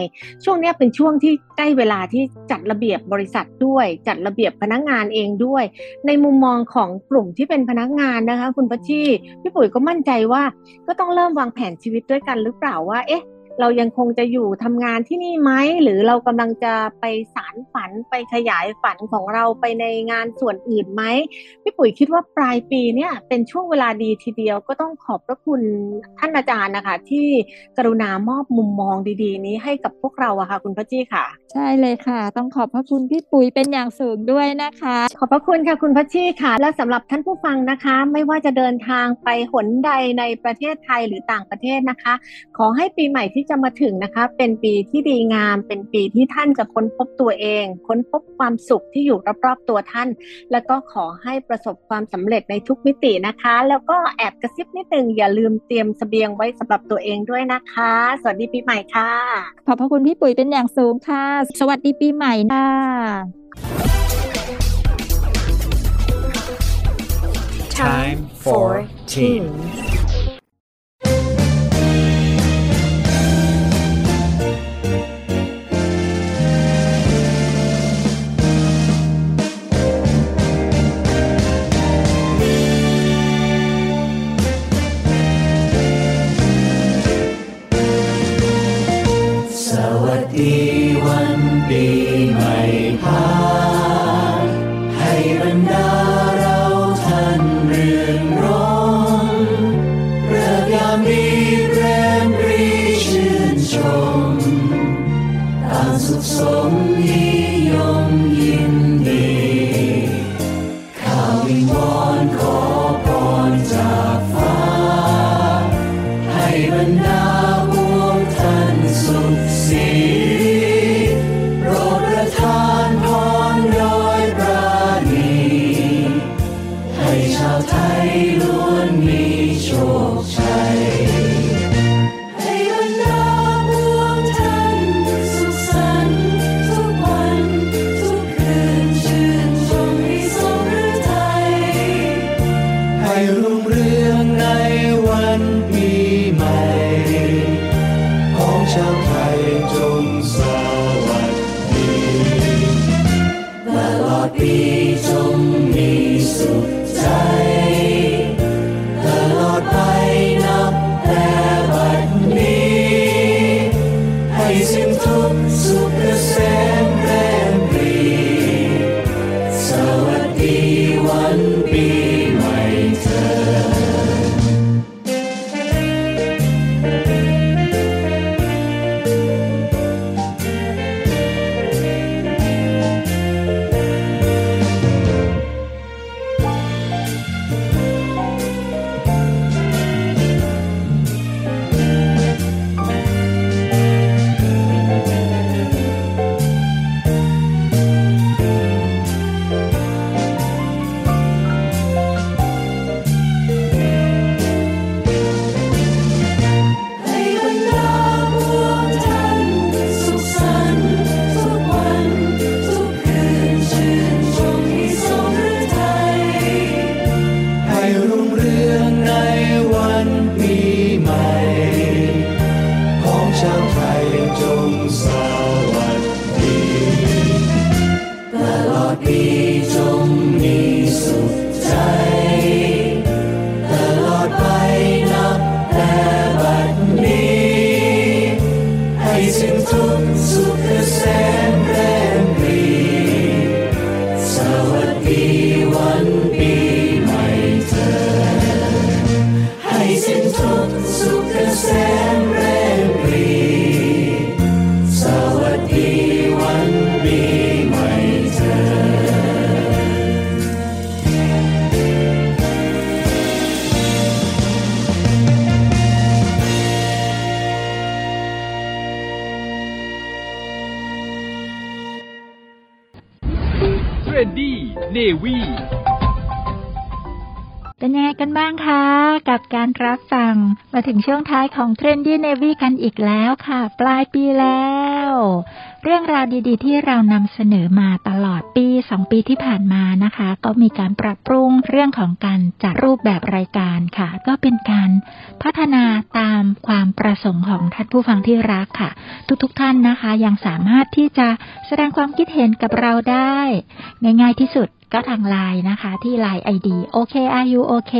ช่วงนี้เป็นช่วงที่ใกล้เวลาที่จัดระเบียบบริษัทด้วยจัดระเบียบพนักงานเองด้วยในมุมมองของกลุ่มที่เป็นพนักงานนะคะคุณพัชชีพี่ปุ๋ยก็มั่นใจว่าก็ต้องเริ่มวางแผนชีวิตด้วยกันหรือเปล่าว่าเอ๊ะเรายังคงจะอยู่ทำงานที่นี่ไหมหรือเรากำลังจะไปสานฝันไปขยายฝันของเราไปในงานส่วนอื่นไหมพี่ปุ๋ยคิดว่าปลายปีเนี่ยเป็นช่วงเวลาดีทีเดียวก็ต้องขอบพระคุณท่านอาจารย์นะคะที่กรุณามอบมุมมองดีๆนี้ให้กับพวกเราอะค่ะคุณพัชชีค่ะใช่เลยค่ะต้องขอบพระคุณพี่ปุ๋ยเป็นอย่างสูงด้วยนะคะขอบพระคุณค่ะคุณพัชชีค่ะและสำหรับท่านผู้ฟังนะคะไม่ว่าจะเดินทางไปหนใดในประเทศไทยหรือต่างประเทศนะคะขอให้ปีใหม่ที่จะมาถึงนะคะเป็นปีที่ดีงามเป็นปีที่ท่านจะค้นพบตัวเองค้นพบความสุขที่อยู่รอบๆตัวท่านแล้วก็ขอให้ประสบความสำเร็จในทุกมิตินะคะแล้วก็แอบกระซิบนิดนึงอย่าลืมเตรียมเสบียงไว้สำหรับตัวเองด้วยนะคะสวัสดีปีใหม่ค่ะขอบพระคุณพี่ปุ๋ยเป็นอย่างสูงค่ะสวัสดีปีใหม่ค่ะ Time โฟร์ทีนOne call upon the fire. สุขแสนเร่งรีสวัสดีวันปีใหม่เธอTrendy Navyเป็นยังไงกันบ้างคะกับการรับฟังมาถึงช่วงท้ายของ Trendy Navy กันอีกแล้วค่ะปลายปีแล้วเรื่องราวดีๆที่เรานำเสนอมาตลอดปีสองปีที่ผ่านมานะคะก็มีการปรับปรุงเรื่องของการจัดรูปแบบรายการค่ะก็เป็นการพัฒนาตามความประสงค์ของท่านผู้ฟังที่รักค่ะทุกๆท่านนะคะยังสามารถที่จะแสดงความคิดเห็นกับเราได้ง่ายๆที่สุดก็ทาง ไลน์ นะคะที่ ไลน์ ไอ ดี โอ เค อาร์ ยู โอ เค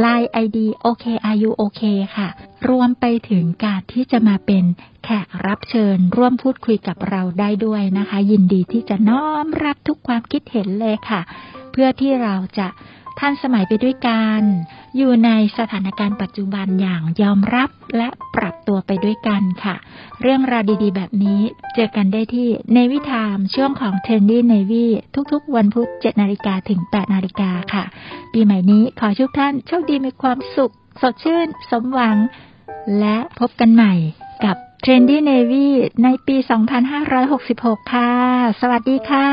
ไลน์ ไอ ดี โอ เค อาร์ ยู โอ เค ค่ะรวมไปถึงการที่จะมาเป็นแขกรับเชิญร่วมพูดคุยกับเราได้ด้วยนะคะยินดีที่จะน้อมรับทุกความคิดเห็นเลยค่ะเพื่อที่เราจะทันสมัยไปด้วยกันอยู่ในสถานการณ์ปัจจุบันอย่างยอมรับและปรับตัวไปด้วยกันค่ะเรื่องราวดีๆแบบนี้เจอกันได้ที่ Navy Time ช่วงของ Trendy Navy ทุกๆวันพุธ เจ็ดนาฬิกา นถึง แปดนาฬิกา นค่ะปีใหม่นี้ขอทุกท่านโชคดีมีความสุขสดชื่นสมหวังและพบกันใหม่กับ Trendy Navy ในปี สองพันห้าร้อยหกสิบหก ค่ะสวัสดีค่ะ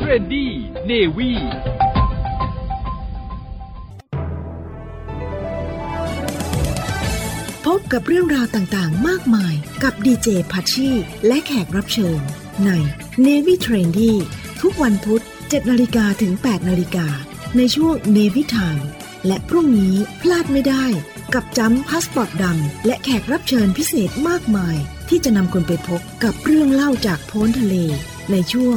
Trendy Navyพบกับเรื่องราวต่างๆมากมายกับดีเจพัชชีและแขกรับเชิญใน Navy Trendy ทุกวันพุธ เจ็ดนาฬิกา นถึง แปดนาฬิกา นในช่วง Navy Time และพรุ่งนี้พลาดไม่ได้กับจัมพาสปอร์ตดำและแขกรับเชิญพิเศษมากมายที่จะนำคุณไปพบกับเรื่องเล่าจากโพ้นทะเลในช่วง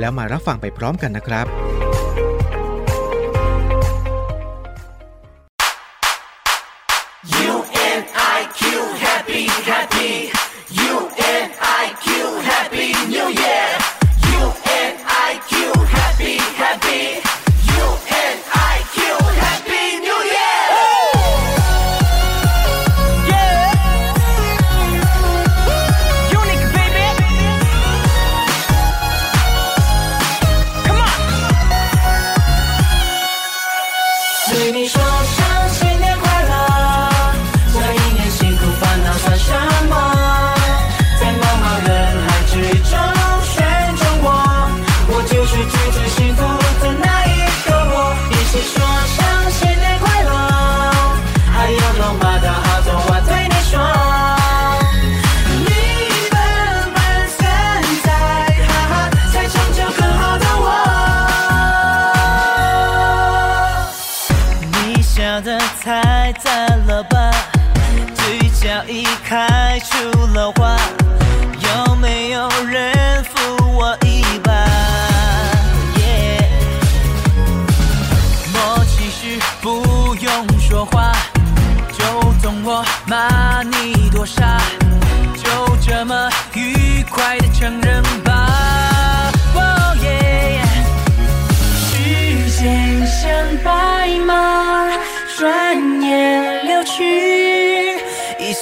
แล้วมารับฟังไปพร้อมกันนะครับ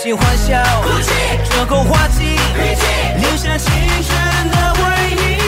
欢笑，折扣花季，留下青春的回忆。